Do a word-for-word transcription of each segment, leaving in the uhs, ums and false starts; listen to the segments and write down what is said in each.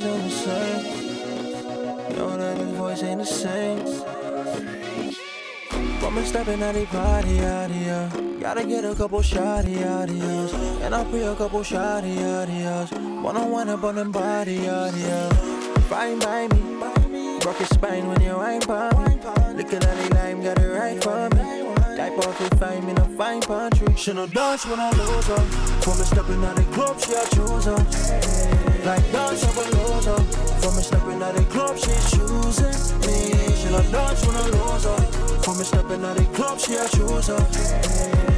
always on the same. Know that his voice ain't the same. Woman stepping at the party out here. Gotta get a couple shotty out here. And I'll be a couple shotty out here. Wanna wind up on them body out here. Fine by me. Rock your spine when you ain't by me. Look at that lime, got it right for me. Type off with fame in a fine country. She no dance when I lose her. From me stepping out the club, she a chooser. Like dance of a loser. From me stepping out the club, she choosing me. She no dance when I lose her. From me stepping out the club, she a chooser.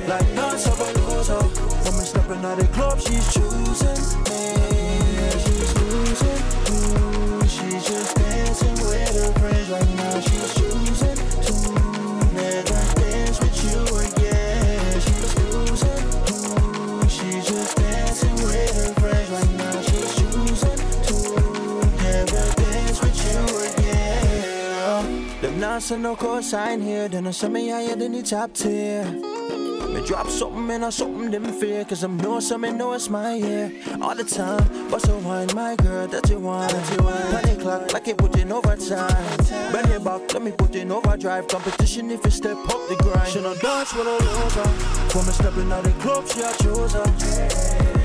Like dance of a loser. From me stepping out the club, she's choosing me. She's losing. Ooh, she's just dancing with her friends right now. She's choosing to never. You again, she's losing. Ooh, she's just dancing with her friends right now. She's choosing to never dance with you again. Them nights and no cosign here, then I send me higher than the top tier. Me drop something and I something them fear, cause I'm know something, know it's my year. All the time, but so wine, my girl, that you want. Panic clock, like it put in overtime. Bend your back, let me put in overdrive. Competition if you step up the grind. She no dance when I lose her. From me stepping out the club, she a chooser.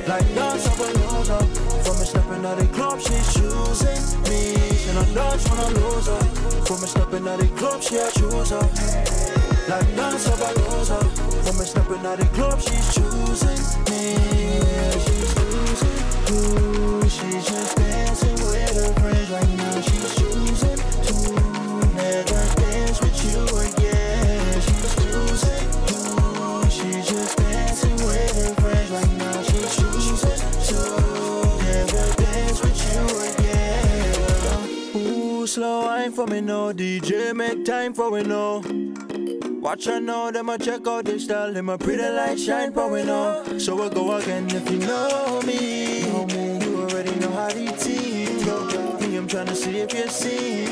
Like dance of a loser. From me stepping out the club, she's choosing me. She no dance when I lose her. From me stepping out the club, she a chooser. Like dance of a loser. From me stepping out the club, she's choosing me. She's losing. Ooh, she's just dancing with her friends right now. She's choosing to never dance with you again. She's choosing. Ooh, she's just dancing with her friends right now. She's choosing to never dance with you again. Ooh, slow wine for me now. D J make time for me now. Watch her know, them a check out this style, them a pretty light shine pouring on. So we'll go again if you know me. Know me. You already know how to team. Me, I'm trying to see if you see.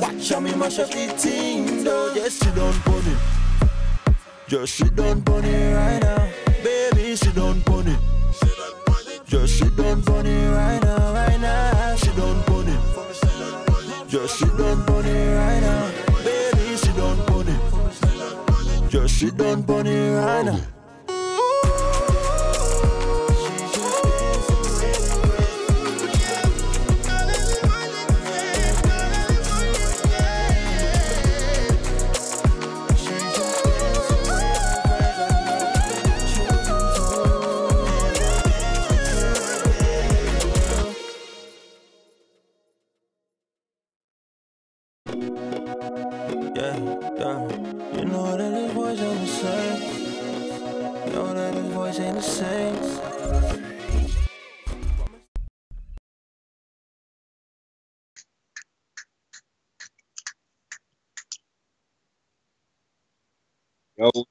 Watch how me mash up the team. No, just sit down pony. Just sit down pony right now. Baby, sit down pony. Just sit down pony right now, right now. Sit down pony. Just sit down pony right now. Baby, sit down pony. Just sit down bunny right now. Yo. Uh-huh.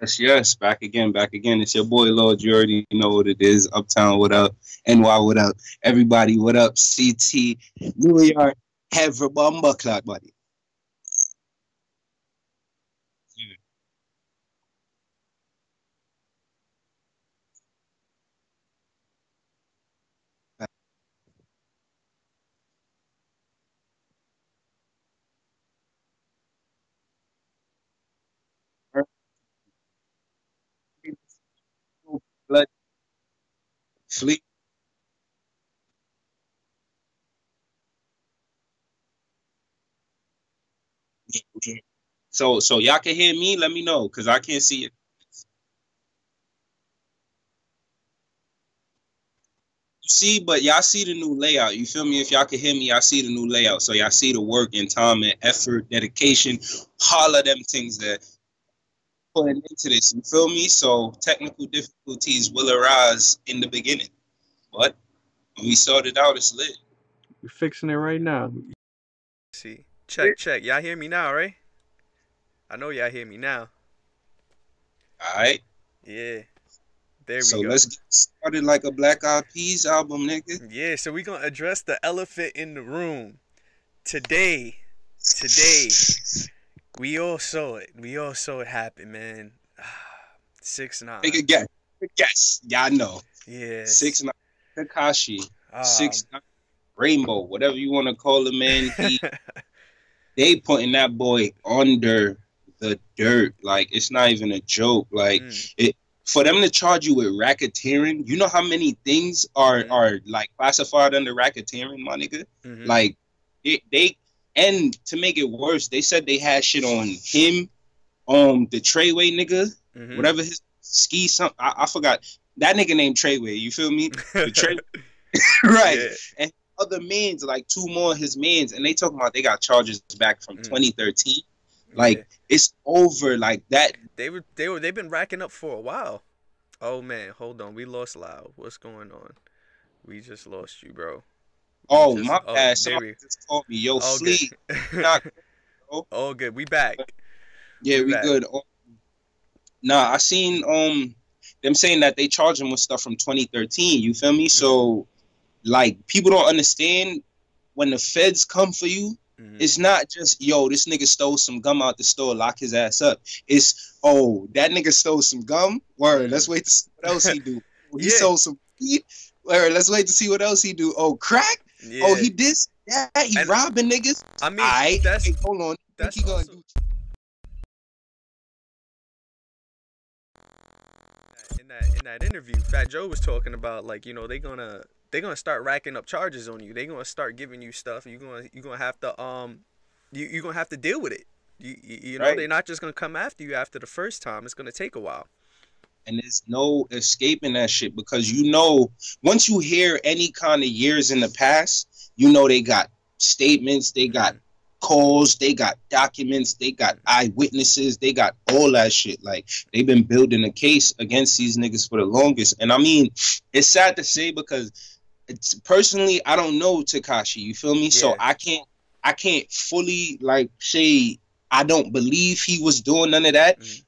Yes, yes, back again, back again. It's your boy, Lord. You already know what it is. Uptown, what up? N Y, what up? Everybody, what up? C T, New York. Have a bomber clock, buddy. Yeah. Blood. Sleep. So, so y'all can hear me? Let me know, because I can't see it. You see, but y'all see the new layout. You feel me? If y'all can hear me, y'all see the new layout. So y'all see the work and time and effort, dedication, all of them things that putting into this. You feel me? So technical difficulties will arise in the beginning. But when we sorted out, it's lit. We're fixing it right now. See. Check, check. Y'all hear me now, right? I know y'all hear me now. All right. Yeah. There we so go. So let's get started like a Black Eyed Peas album, nigga. Yeah, so we're going to address the elephant in the room. Today, today, we all saw it. We all saw it happen, man. six nine. Take a guess. Yes, y'all know. Yeah. six nine, Tekashi, um, six nine, Rainbow, whatever you want to call him, man. He, they putting that boy under the dirt. Like, it's not even a joke. Like, mm. it. For them to charge you with racketeering, you know how many things are mm-hmm. are like classified under racketeering, my nigga. Mm-hmm. Like they, they and to make it worse, they said they had shit on him, um, the Treyway nigga, mm-hmm. whatever his ski something. I, I forgot that nigga named Treyway. You feel me? The Trey- right? Yeah. And other mans, like two more of his mans, and they talking about they got charges back from mm-hmm. twenty thirteen. Like yeah. it's over like that. They were they were they've been racking up for a while. Oh man, hold on. We lost Lyle. What's going on? We just lost you, bro. We oh just, my oh, bad. Somebody we... just called me. Yo, Fleet. Oh good. We back. Yeah, we, we back. Good. Oh, nah, I seen um them saying that they charge him with stuff from twenty thirteen. You feel me? Mm-hmm. So like people don't understand when the feds come for you. Mm-hmm. It's not just, yo, this nigga stole some gum out the store, lock his ass up. It's, oh, that nigga stole some gum? Word, mm-hmm. let's wait to see what else he do. Oh, he yeah. sold some weed? Word, let's wait to see what else he do. Oh, crack? Yeah. Oh, he did that? He and robbing niggas? I mean, right. that's... Hey, hold on. That's he gonna also... do? In that, in that interview, Fat Joe was talking about, like, you know, they gonna... They're gonna start racking up charges on you. They're gonna start giving you stuff. You're gonna you're gonna have to um, you you're gonna have to deal with it. You you, you know right. They're not just gonna come after you after the first time. It's gonna take a while. And there's no escaping that shit because you know once you hear any kind of years in the past, you know they got statements, they got mm-hmm. calls, they got documents, they got eyewitnesses, they got all that shit. Like they've been building a case against these niggas for the longest. And I mean, it's sad to say because. It's, personally, I don't know Tekashi. You feel me? Yeah. So I can't, I can't fully like say I don't believe he was doing none of that. Mm-hmm.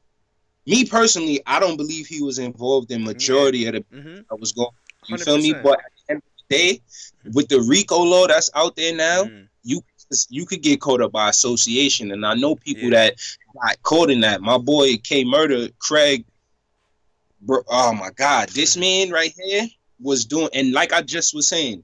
Me personally, I don't believe he was involved in majority yeah. of the mm-hmm. that was going. You one hundred percent. Feel me? But at the end of the day, with the RICO law that's out there now, mm-hmm. you you could get caught up by association, and I know people yeah. that got caught in that. My boy K-Murder, Craig. Bro, oh my God, this man right here. Was doing, and like I just was saying,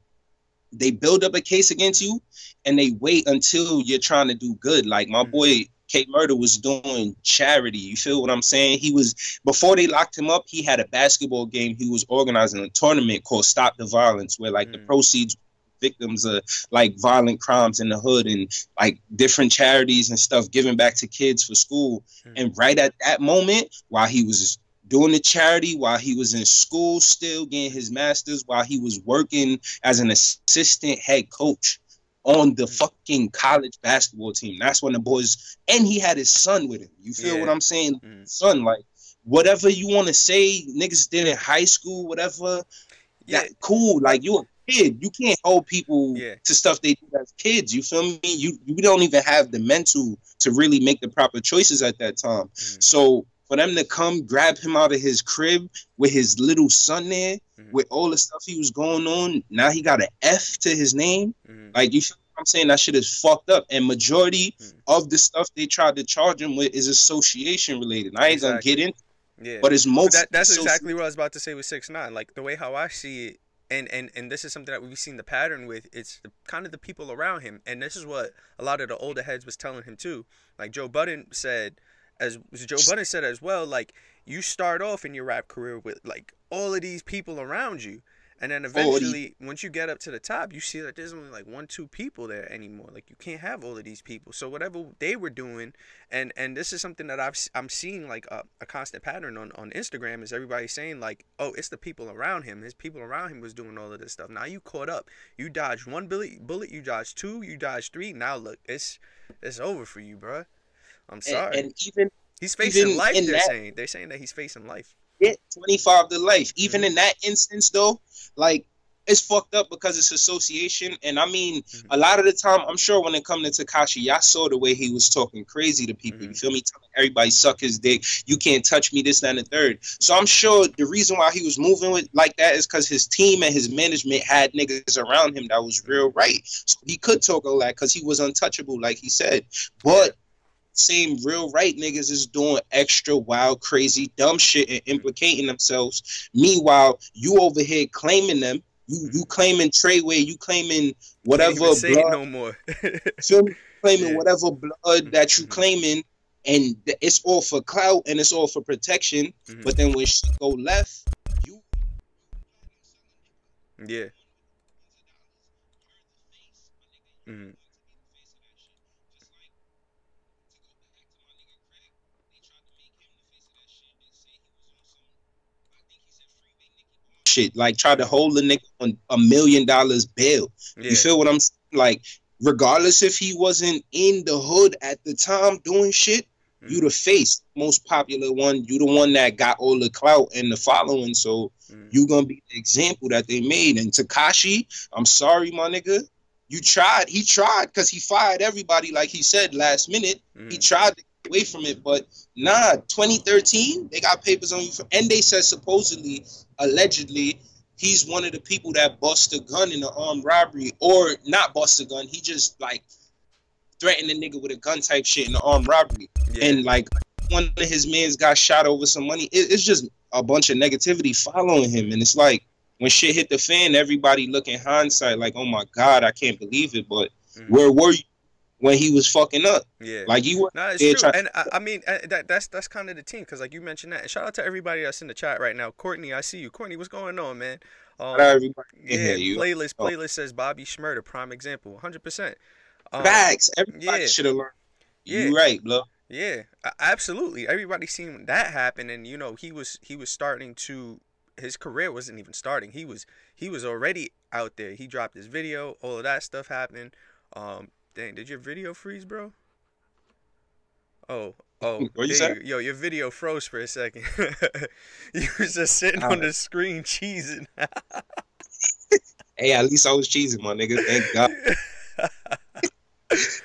they build up a case against you and they wait until you're trying to do good. Like my mm-hmm. boy K-Murder was doing charity. You feel what I'm saying? He was, before they locked him up, he had a basketball game. He was organizing a tournament called Stop the Violence, where like mm-hmm. the proceeds, victims of like violent crimes in the hood and like different charities and stuff, giving back to kids for school. Mm-hmm. And right at that moment, while he was doing the charity, while he was in school still getting his master's, while he was working as an assistant head coach on the fucking college basketball team. That's when the boys... And he had his son with him. You feel yeah. what I'm saying? Mm. Son, like, whatever you want to say, niggas did in high school, whatever, yeah. that cool. Like, you a kid. You can't hold people yeah. to stuff they do as kids. You feel me? You, you don't even have the mental to really make the proper choices at that time. Mm. So... For them to come grab him out of his crib with his little son there, mm-hmm. with all the stuff he was going on, now he got an F to his name. Mm-hmm. Like, you feel what I'm saying? That shit is fucked up. And majority mm-hmm. of the stuff they tried to charge him with is association related. I ain't exactly. gonna get into it, yeah. but it's most... That, that's associ- exactly what I was about to say with six nine. Like, the way how I see it, and, and, and this is something that we've seen the pattern with, it's the, kind of the people around him. And this is what a lot of the older heads was telling him too. Like, Joe Budden said... As Joe Budden said as well, like, you start off in your rap career with, like, all of these people around you. And then eventually, once you get up to the top, you see that there's only, like, one, two people there anymore. Like, you can't have all of these people. So whatever they were doing, and, and this is something that I've, I'm seeing, like, a, a constant pattern on, on Instagram is everybody saying, like, oh, it's the people around him. His people around him was doing all of this stuff. Now you caught up. You dodged one bullet, bullet you dodged two, you dodged three. Now, look, it's it's over for you, bruh. I'm sorry. And, and even he's facing even life. They're that, saying they're saying that he's facing life. Yeah, twenty-five to life. Even mm-hmm. in that instance, though, like it's fucked up because it's association. And I mean, mm-hmm. a lot of the time, I'm sure when it comes to Tekashi, y'all saw the way he was talking crazy to people. Mm-hmm. You feel me? Telling everybody suck his dick. You can't touch me, this, that, and the third. So I'm sure the reason why he was moving with like that is because his team and his management had niggas around him that was real right. So he could talk a lot because he was untouchable, like he said. But same real right niggas is doing extra wild, crazy, dumb shit and implicating themselves. Meanwhile, you over here claiming them. You you claiming Treyway, you claiming whatever blood. Say it no more. Feel me? Claiming yeah. whatever blood that you mm-hmm. claiming, and it's all for clout and it's all for protection. Mm-hmm. But then when shit go left, you yeah. Mm-hmm. Shit, like try to hold a nigga on a million dollars bail. Yeah. You feel what I'm saying? Like, regardless if he wasn't in the hood at the time doing shit, mm-hmm. you the face, most popular one. You the one that got all the clout and the following. So mm-hmm. you gonna be the example that they made. And Tekashi, I'm sorry, my nigga. You tried. He tried because he fired everybody, like he said, last minute. Mm-hmm. He tried to get away from it, but nah, twenty thirteen, they got papers on you for, and they said supposedly, allegedly, he's one of the people that bust a gun in an armed robbery, or not bust a gun, he just like threatened a nigga with a gun type shit in the armed robbery. Yeah. And like one of his mans got shot over some money. It, it's just a bunch of negativity following him. And it's like when shit hit the fan, everybody look in hindsight like, oh my God, I can't believe it. But mm-hmm. where were you when he was fucking up? Yeah. Like, you were nah, it's true. And I, I mean, I, that, that's that's kind of the team, because, like, you mentioned that. And shout out to everybody that's in the chat right now. Courtney, I see you. Courtney, what's going on, man? Um, yeah, you. Playlist, oh. Playlist says Bobby Shmurda, prime example, one hundred percent. Um, Facts. Everybody yeah. should have learned. Yeah. You're right, bro. Yeah, absolutely. Everybody seen that happen, and, you know, he was he was starting to – his career wasn't even starting. He was he was already out there. He dropped his video. All of that stuff happened. Um Dang, did your video freeze, bro? Oh, oh, what you say? Yo, your video froze for a second. You was just sitting on the screen cheesing. Hey, at least I was cheesing, my nigga. Thank God.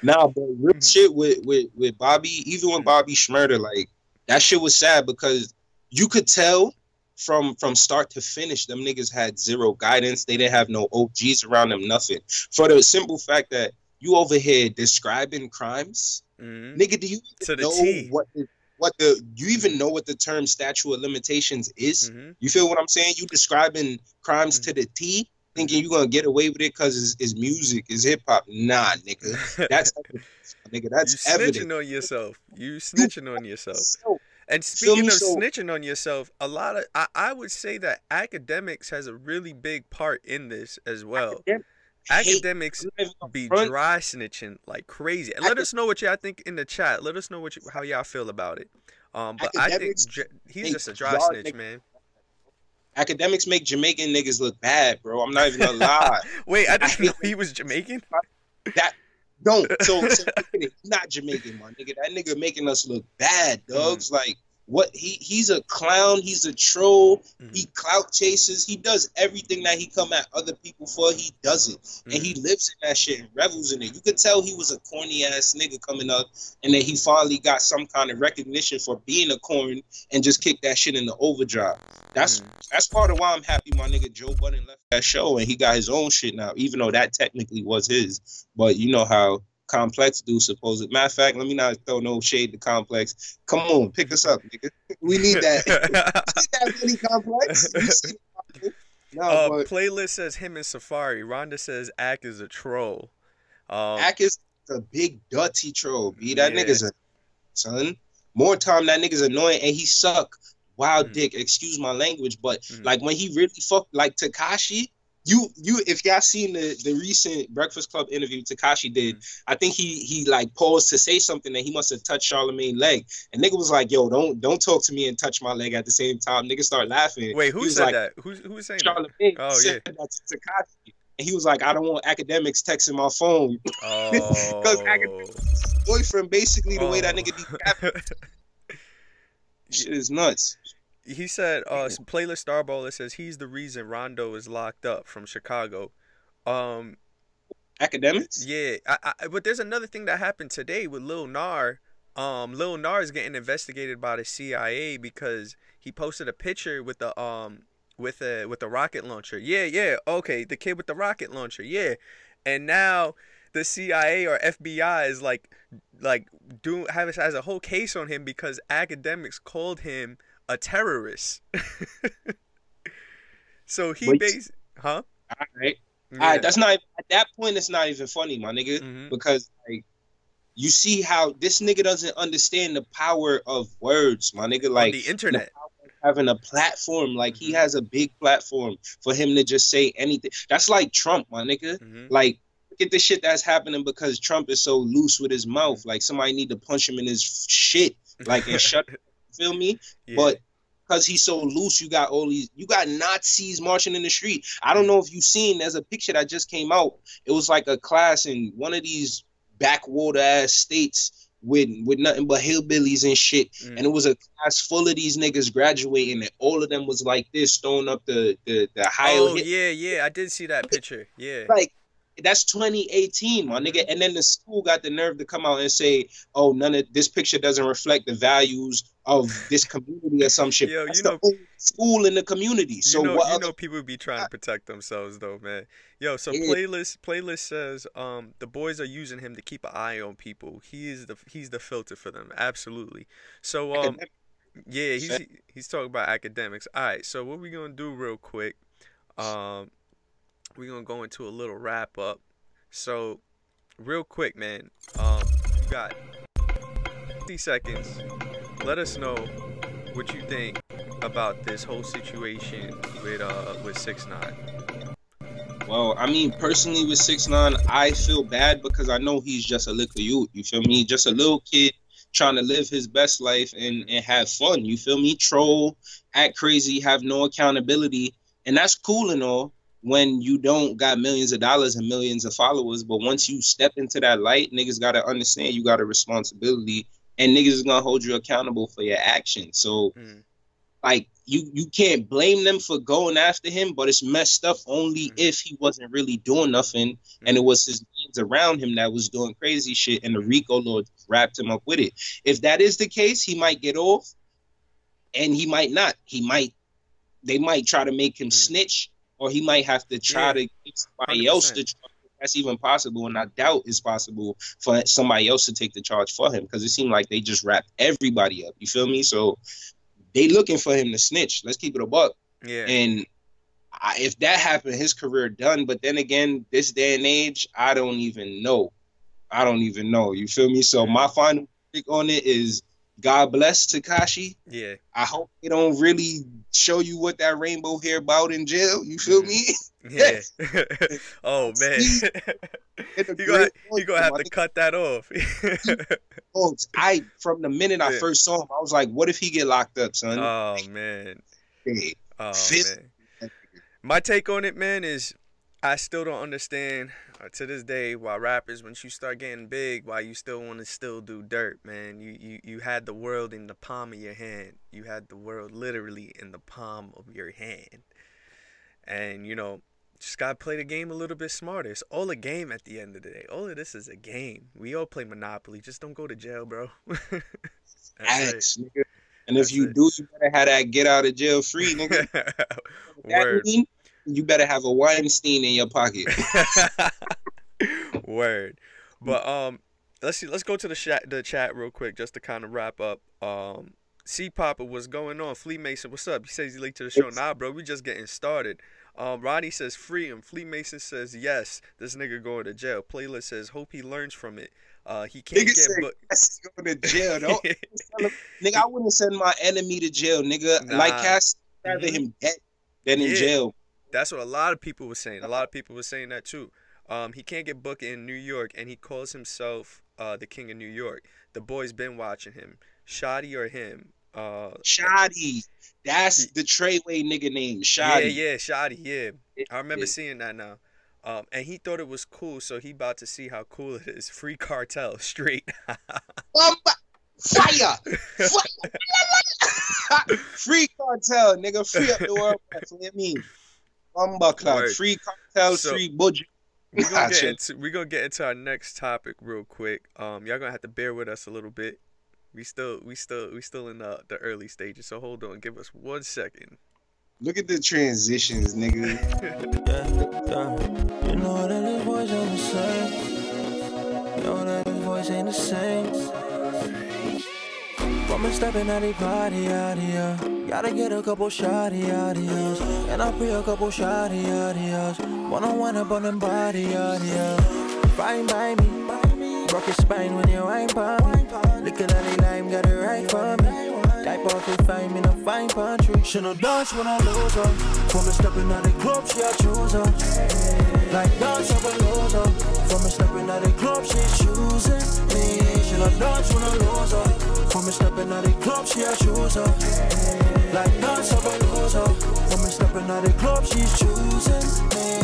Nah, but real shit with, with, with Bobby, even with Bobby Shmurda, like, that shit was sad because you could tell From from start to finish, them niggas had zero guidance. They didn't have no O Gs around them, nothing. For the simple fact that you over here describing crimes, mm-hmm. nigga. Do you even know T. what the, what the you even know what the term statute of limitations is? Mm-hmm. You feel what I'm saying? You describing crimes mm-hmm. to the T, thinking you gonna get away with it because it's, it's music, it's hip hop. Nah, nigga, that's nigga. That's you evident. Snitching on yourself. You snitching on yourself. So, and speaking of so, snitching on yourself, a lot of I, I would say that Akademiks has a really big part in this as well. Academic. Akademiks be dry snitching like crazy. And let us know what y'all think in the chat. Let us know what you, how y'all feel about it. Um, but Akademiks, I think he's just a dry snitch, niggas. Man. Akademiks make Jamaican niggas look bad, bro. I'm not even gonna lie. Wait, I didn't know he was Jamaican. That don't so, so not Jamaican, my nigga. That nigga making us look bad, dogs. Mm. Like what he he's a clown. He's a troll. Mm-hmm. He clout chases. He does everything that he come at other people for. He does it, mm-hmm. and he lives in that shit and revels in it. You could tell he was a corny ass nigga coming up, and then he finally got some kind of recognition for being a corn and just kicked that shit in the overdrive. That's mm-hmm. that's part of why I'm happy my nigga Joe Budden left that show and he got his own shit now, even though that technically was his. But you know how Complex do supposed. Matter of fact, let me not throw no shade to Complex. Come on, pick us up, nigga. We need that. You see that really, Complex? You see that? No, uh, but Playlist says him and Safari. Rhonda says Ak is a troll. Um, Ak is a big dirty troll. B that yeah. nigga's a son. More time that nigga's annoying and he suck. Wild mm-hmm. dick. Excuse my language, but mm-hmm. like when he really fucked, like Tekashi. You you if y'all seen the, the recent Breakfast Club interview Tekashi did, I think he he like paused to say something that he must have touched Charlamagne's leg. And nigga was like, yo, don't don't talk to me and touch my leg at the same time. Nigga started laughing. Wait, who said like, that? Who's who was saying Charlamagne that? Oh, said yeah. that to Tekashi. And he was like, I don't want Akademiks texting my phone. Oh. Because Akademiks' boyfriend basically the oh. way that nigga be capping. Shit is nuts. He said, uh, Playlist Starballer says he's the reason Rondo is locked up from Chicago. Um, Akademiks? Yeah. I, I, but there's another thing that happened today with Lil Nar. Um, Lil Nar is getting investigated by the C I A because he posted a picture with the um with a with the rocket launcher. Yeah, yeah. Okay, the kid with the rocket launcher. Yeah, and now the C I A or F B I is like like do have has a whole case on him because Akademiks called him a terrorist. So he based, huh? All right, yeah. All right. That's not at that point. It's not even funny, my nigga, mm-hmm. because like. You see how this nigga doesn't understand the power of words, my nigga. Like on the internet, the power of having a platform, like mm-hmm. he has a big platform for him to just say anything. That's like Trump, my nigga. Mm-hmm. Like look at the shit that's happening because Trump is so loose with his mouth. Like somebody need to punch him in his shit, like and shut. Feel me? Yeah. But because he's so loose, you got all these. You got Nazis marching in the street. I don't know if you seen. There's a picture that just came out. It was like a class in one of these backwater ass states with with nothing but hillbillies and shit, mm. and it was a class full of these niggas graduating, and all of them was like this, throwing up the the the high. Oh hit. yeah, yeah, I did see that picture. Yeah, like that's twenty eighteen, my mm-hmm. nigga. And then the school got the nerve to come out and say, "Oh, none of this picture doesn't reflect the values of this community or some shit." Yo, that's you the know, only school in the community. So you know, what you know people be trying to protect themselves though, man. Yo, so yeah. playlist playlist says um the boys are using him to keep an eye on people. He is the he's the filter for them. Absolutely. So um Akademiks. yeah, he's he's talking about Akademiks. All right, so what we gonna do real quick? Um, we gonna go into a little wrap up. So real quick, man. Um, you got fifty seconds. Let us know what you think about this whole situation with uh with six nine. Well, I mean, personally with six nine, I feel bad because I know he's just a little youth. You feel me? Just a little kid trying to live his best life and and have fun. You feel me? Troll, act crazy, have no accountability, and that's cool and all when you don't got millions of dollars and millions of followers. But once you step into that light, niggas gotta understand you got a responsibility. And niggas is gonna hold you accountable for your actions. So, mm. like, you you can't blame them for going after him, but it's messed up only mm. if he wasn't really doing nothing, mm. and it was his mans around him that was doing crazy shit, and the RICO law wrapped him up with it. If that is the case, he might get off, and he might not. He might, they might try to make him mm. snitch, or he might have to try yeah. to get somebody one hundred percent else to try. That's even possible, and I doubt it's possible for somebody else to take the charge for him because it seemed like they just wrapped everybody up. You feel me? So they looking for him to snitch. Let's keep it a buck. Yeah. And I, if that happened, his career done. But then again, this day and age, I don't even know. I don't even know. You feel me? So yeah. my final pick on it is God bless Tekashi. Yeah. I hope they don't really show you what that rainbow hair about in jail. You feel me? Yeah. Oh man, you're gonna, you gonna have to cut that off. I from the minute yeah. I first saw him, I was like, "What if he get locked up, son?" Oh man, hey, oh man. My take on it, man, is I still don't understand uh, to this day why rappers, when you start getting big, why you still want to still do dirt, man. You you you had the world in the palm of your hand. You had the world literally in the palm of your hand, and you know. Just gotta play the game a little bit smarter. It's all a game at the end of the day. All of this is a game. We all play Monopoly. Just don't go to jail, bro. Facts, nigga. And That's if you it. do, you better have that get out of jail free, nigga. Word. That mean, you better have a Weinstein in your pocket. Word. But um, let's see. Let's go to the chat. The chat real quick, just to kind of wrap up. Um, C Popper, what's going on? Flea Mason, what's up? He says he's late to the show. It's nah, bro, we just getting started. Um, Ronnie says free him. Flea Mason says yes. This nigga going to jail. Playlist says hope he learns from it. Uh, he can't nigga get but yes, going to jail. Don't nigga, I wouldn't send my enemy to jail, nigga. Nah. Like Cass, rather mm-hmm. him dead than yeah. in jail. That's what a lot of people were saying. A lot of people were saying that too. Um, he can't get booked in New York, and he calls himself uh the king of New York. The boys been watching him. Shoddy or him. Uh, Shoddy. That's the Treyway nigga name, Shoddy. Yeah, yeah, Shoddy, yeah. I remember seeing that now. Um, and he thought it was cool, so he about to see how cool it is. Free Cartel, straight. um, Fire! Fire! Free cartel, nigga. Free up the world. That's what I mean. Bumba Clock. Right. Free cartel, so, free budget. We're going to get into our next topic real quick. Um, Y'all going to have to bear with us a little bit. We still we still, we still, still in the, the early stages, so hold on. Give us one second. Look at the transitions, nigga. You know that his voice ain't the same. You know that his voice ain't the same. Woman stepping at the party out here. Gotta get a couple shotty out here. And I'll be a couple shotty out here. One on one up on them body out here. Fine by me. Rock your spine when you ain't by me. Look at that lime, got it right for me. Type off and find me in a fine country. She no dance when I lose her. Woman stepping at the club, she a chooser. Like dance of a loser. Woman stepping at the club, she choosing me. She no dance when I lose her. Woman stepping out the club, she a chooser. Like nuts of a loser. Woman stepping out the club, she's choosing me.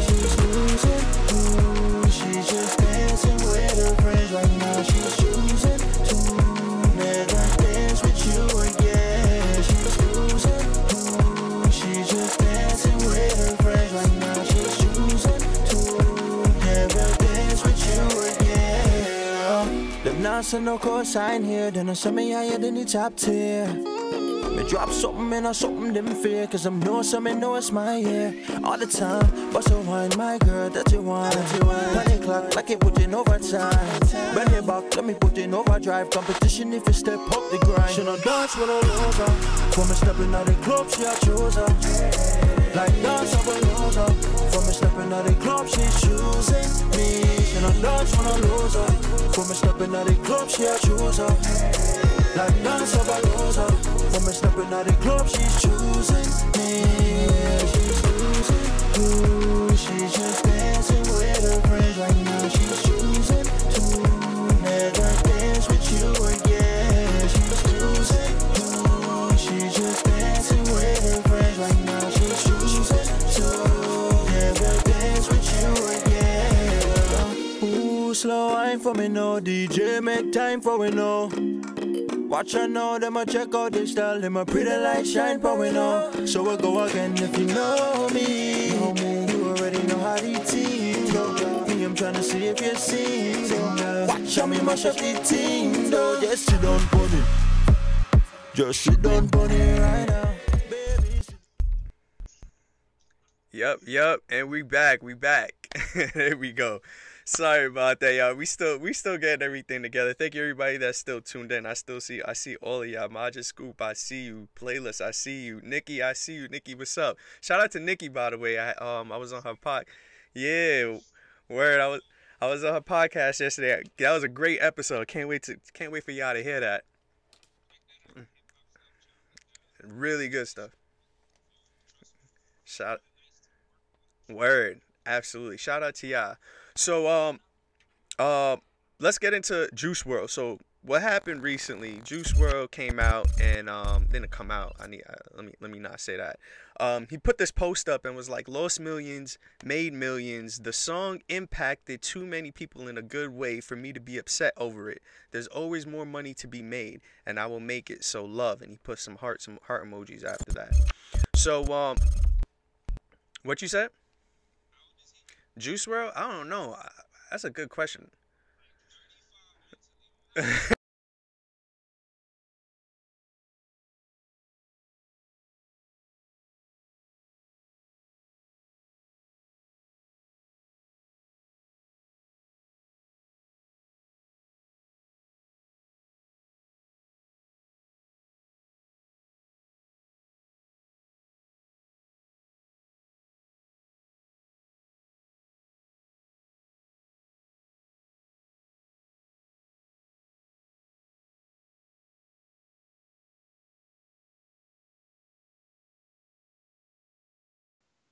She's choosing. Ooh, she's just dancing with her friends right now. She's choosing to never dance with you again. She's choosing. Ooh, she's just dancing with her friends right now. She's choosing to never dance with you again. Them nuts and no cosign here, then I send me higher than the top tier. Me drop something and I something them fear, cause I'm know something, know it's my year. All the time, but so wine, my girl, that you want. Panic clock, like it put in overtime. Bend it back, let me put in overdrive. Competition if you step up the grind. She no dance with a loser. From me stepping out the club, she a chooser. Like dance of a loser. From me stepping out the club, she's choosing me. She no dance when I lose her. From me stepping out the club, she a chooser. Like dance of a loser. From me stepping out the club, she's choosing me. She's choosing. Ooh, she's just dancing with her friends right now. She's choosing to never dance with you again. She's choosing. Ooh, she's just dancing with her friends right now. Slow wine for me now, D J make time for we know. Watch her now, them a check out this style, them a pretty light shine for we know. So we we'll go again if you know me. Know me, you already know how to team. Me, I'm tryna see if you see. Watch how me mash up the team. Though just sit down pony, just sit down pony right now. Yup, yup, and we back, we back. There we go. Sorry about that, y'all. We still we still getting everything together. Thank you everybody that's still tuned in. I still see I see all of y'all. Maja Scoop, I see you. Playlist, I see you. Nikki, I see you. Nikki, what's up? Shout out to Nikki, by the way. I um I was on her pod. Yeah, word. I was I was on her podcast yesterday. That was a great episode. Can't wait to can't wait for y'all to hear that. Really good stuff. Shout word. Absolutely. Shout out to y'all. So um, uh, let's get into Juice world. So what happened recently? Juice world came out and um, didn't come out. I need uh, let me let me not say that. Um, he put this post up and was like, "Lost millions, made millions. The song impacted too many people in a good way for me to be upset over it. There's always more money to be made, and I will make it. So love." And he put some heart some heart emojis after that. So um, what you said? Juice world? I don't know. That's a good question.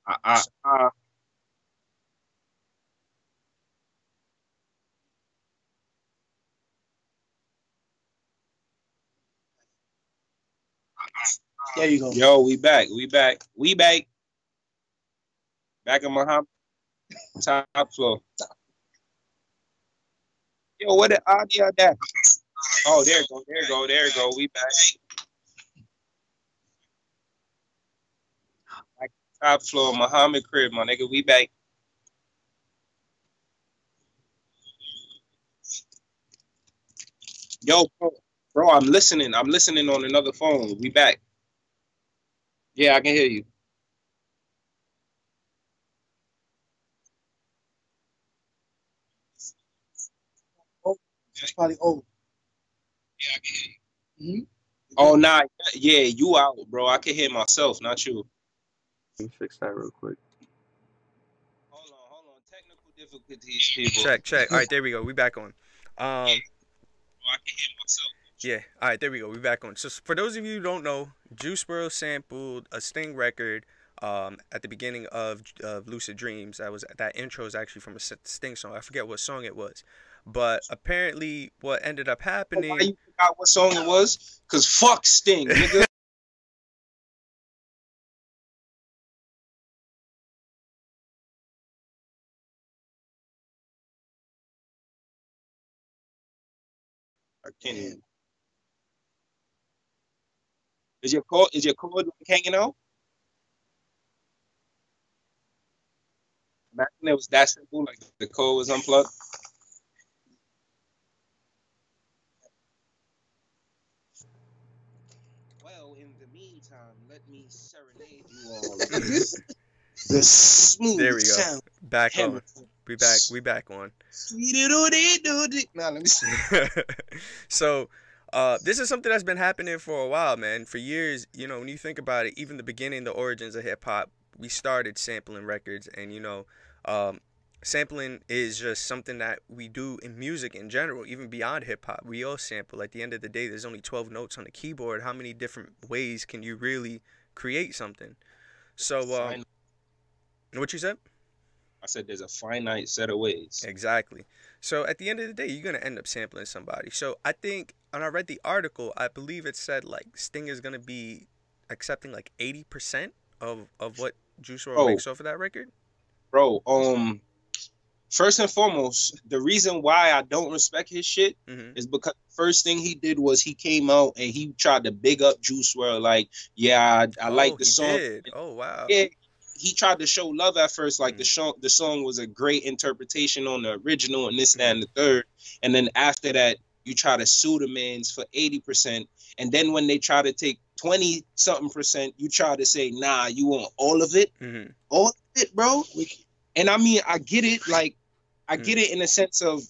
Uh, uh, uh. There you go. Yo, we back. We back. We back. Back in my hop. Top floor. Yo, what the audio that? Oh, there you go, there you go, there you go. We back. Top floor, Muhammad crib, my nigga. We back. Yo, bro, bro, I'm listening. I'm listening on another phone. We back. Yeah, I can hear you. Oh, it's probably old. Yeah, I can hear you. Mm-hmm. Oh, nah. Yeah, you out, bro. I can hear myself, not you. Let me fix that real quick. Hold on, hold on. Technical difficulties, people. Check, check. All right, there we go. We back on. Um, yeah. I can hear myself. Yeah, all right, there we go. We're back on. So for those of you who don't know, Juice world sampled a Sting record um, at the beginning of, of Lucid Dreams. That was that intro is actually from a Sting song. I forget what song it was, but apparently what ended up happening. Why you forgot what song it was? Cause fuck Sting, nigga. I can't even. Is your cord is your cord hanging out? Imagine it was that simple, like the cord was unplugged. Well, in the meantime, let me serenade you all. The smooth there we go. Sound. Back on. We back. We back on. Nah, let me see. So, uh, this is something that's been happening for a while, man. For years, you know, when you think about it, even the beginning, the origins of hip hop, we started sampling records, and you know, um, sampling is just something that we do in music in general, even beyond hip hop. We all sample. At the end of the day, there's only twelve notes on the keyboard. How many different ways can you really create something? So, uh, what you said? I said there's a finite set of ways. Exactly. So at the end of the day, you're going to end up sampling somebody. So I think, and I read the article, I believe it said like Sting is going to be accepting like eighty percent of, of what Juice world makes off of that record. Bro, um, first and foremost, the reason why I don't respect his shit mm-hmm. is because the first thing he did was he came out and he tried to big up Juice world. Like, yeah, I, I oh, like the song. Did. Oh, wow. Yeah. He tried to show love at first, like mm-hmm. the song, the song was a great interpretation on the original and this, mm-hmm. that, and the third. And then after that, you try to sue the man's for eighty percent. And then when they try to take twenty something percent, you try to say, nah, you want all of it? Mm-hmm. All of it, bro? And I mean, I get it. Like, I mm-hmm. get it in the sense of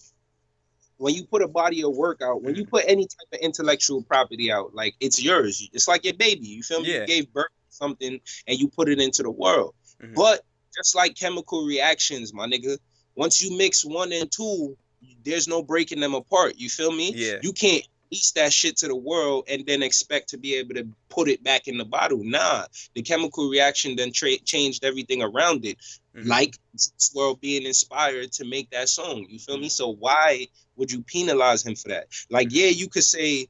when you put a body of work out, when mm-hmm. you put any type of intellectual property out, like, it's yours. It's like your baby. You feel me? Yeah. You gave birth. Something and you put it into the world. Mm-hmm. But just like chemical reactions, my nigga, once you mix one and two, there's no breaking them apart. You feel me? Yeah. You can't release that shit to the world and then expect to be able to put it back in the bottle. Nah, the chemical reaction then tra changed everything around it. Mm-hmm. Like this world being inspired to make that song. You feel mm-hmm. me? So why would you penalize him for that? Like, mm-hmm. yeah, you could say,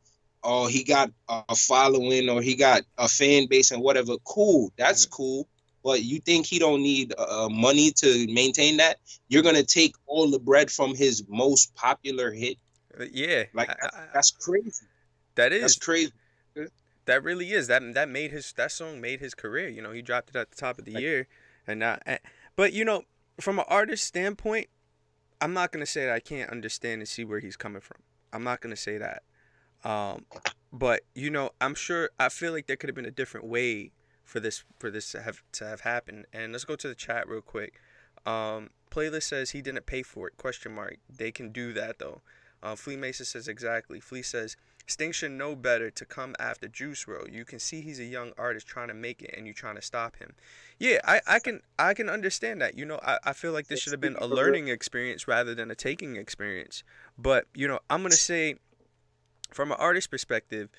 oh, he got a following or he got a fan base and whatever. Cool. That's mm-hmm. cool. But you think he don't need uh, money to maintain that? You're going to take all the bread from his most popular hit? Yeah. Like, I, I, that's crazy. That is. That's crazy. That really is. That that made his, that song made his career. You know, he dropped it at the top of the like, year. and I, I, But, you know, from an artist standpoint, I'm not going to say that I can't understand and see where he's coming from. I'm not going to say that. Um, but you know, I'm sure, I feel like there could have been a different way for this, for this to have, to have happened. And let's go to the chat real quick. Um, Playlist says he didn't pay for it, question mark. They can do that though. Uh, Flea Mason says, exactly. Flea says, Sting should know better to come after Juice world. You can see he's a young artist trying to make it and you trying to stop him. Yeah, I, I can, I can understand that. You know, I, I feel like this should have been a learning experience rather than a taking experience. But, you know, I'm going to say, from an artist perspective,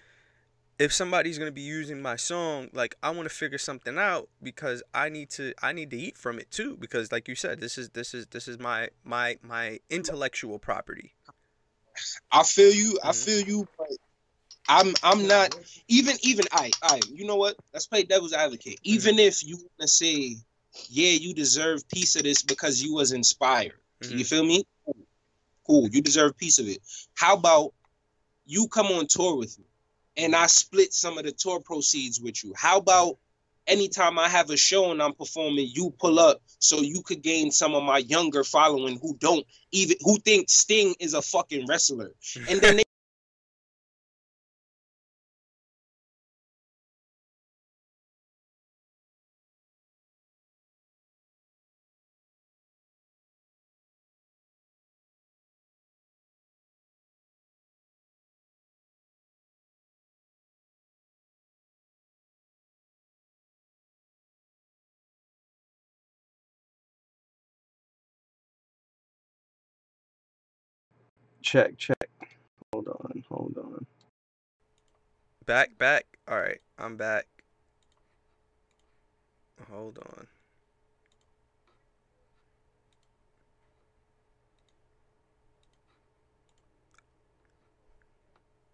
if somebody's gonna be using my song, like I want to figure something out because I need to, I need to eat from it too. Because, like you said, this is this is this is my my my intellectual property. I feel you. Mm-hmm. I feel you. But I'm I'm not even even I I. You know what? Let's play devil's advocate. Even mm-hmm. if you wanna say, yeah, you deserve piece of this because you was inspired. Mm-hmm. You feel me? Cool. Cool. You deserve a piece of it. How about you come on tour with me and I split some of the tour proceeds with you. How about anytime I have a show and I'm performing, you pull up so you could gain some of my younger following who don't even, who think Sting is a fucking wrestler. And then they Check, check. Hold on, hold on. Back, back. All right, I'm back. Hold on.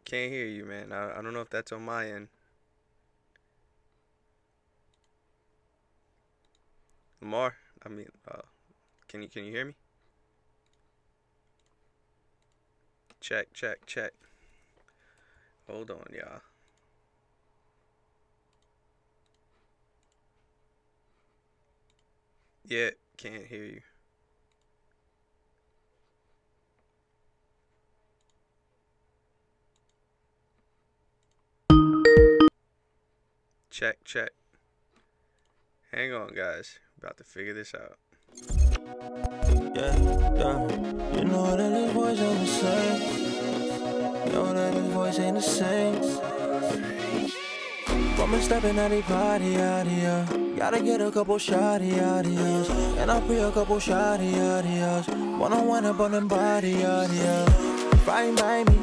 Can't hear you, man. I, I don't know if that's on my end. Lamar, I mean, uh, can you can you hear me? Check, check, check. Hold on, y'all. Yeah, can't hear you. Check, check. Hang on, guys. About to figure this out. Yeah, yeah. You know that his voice ain't the same. You know that his voice ain't the same. Woman stepping at the party out here. Gotta get a couple shotty out here. And I free a couple shotty out here. One on one up on them body out here. Fine by me.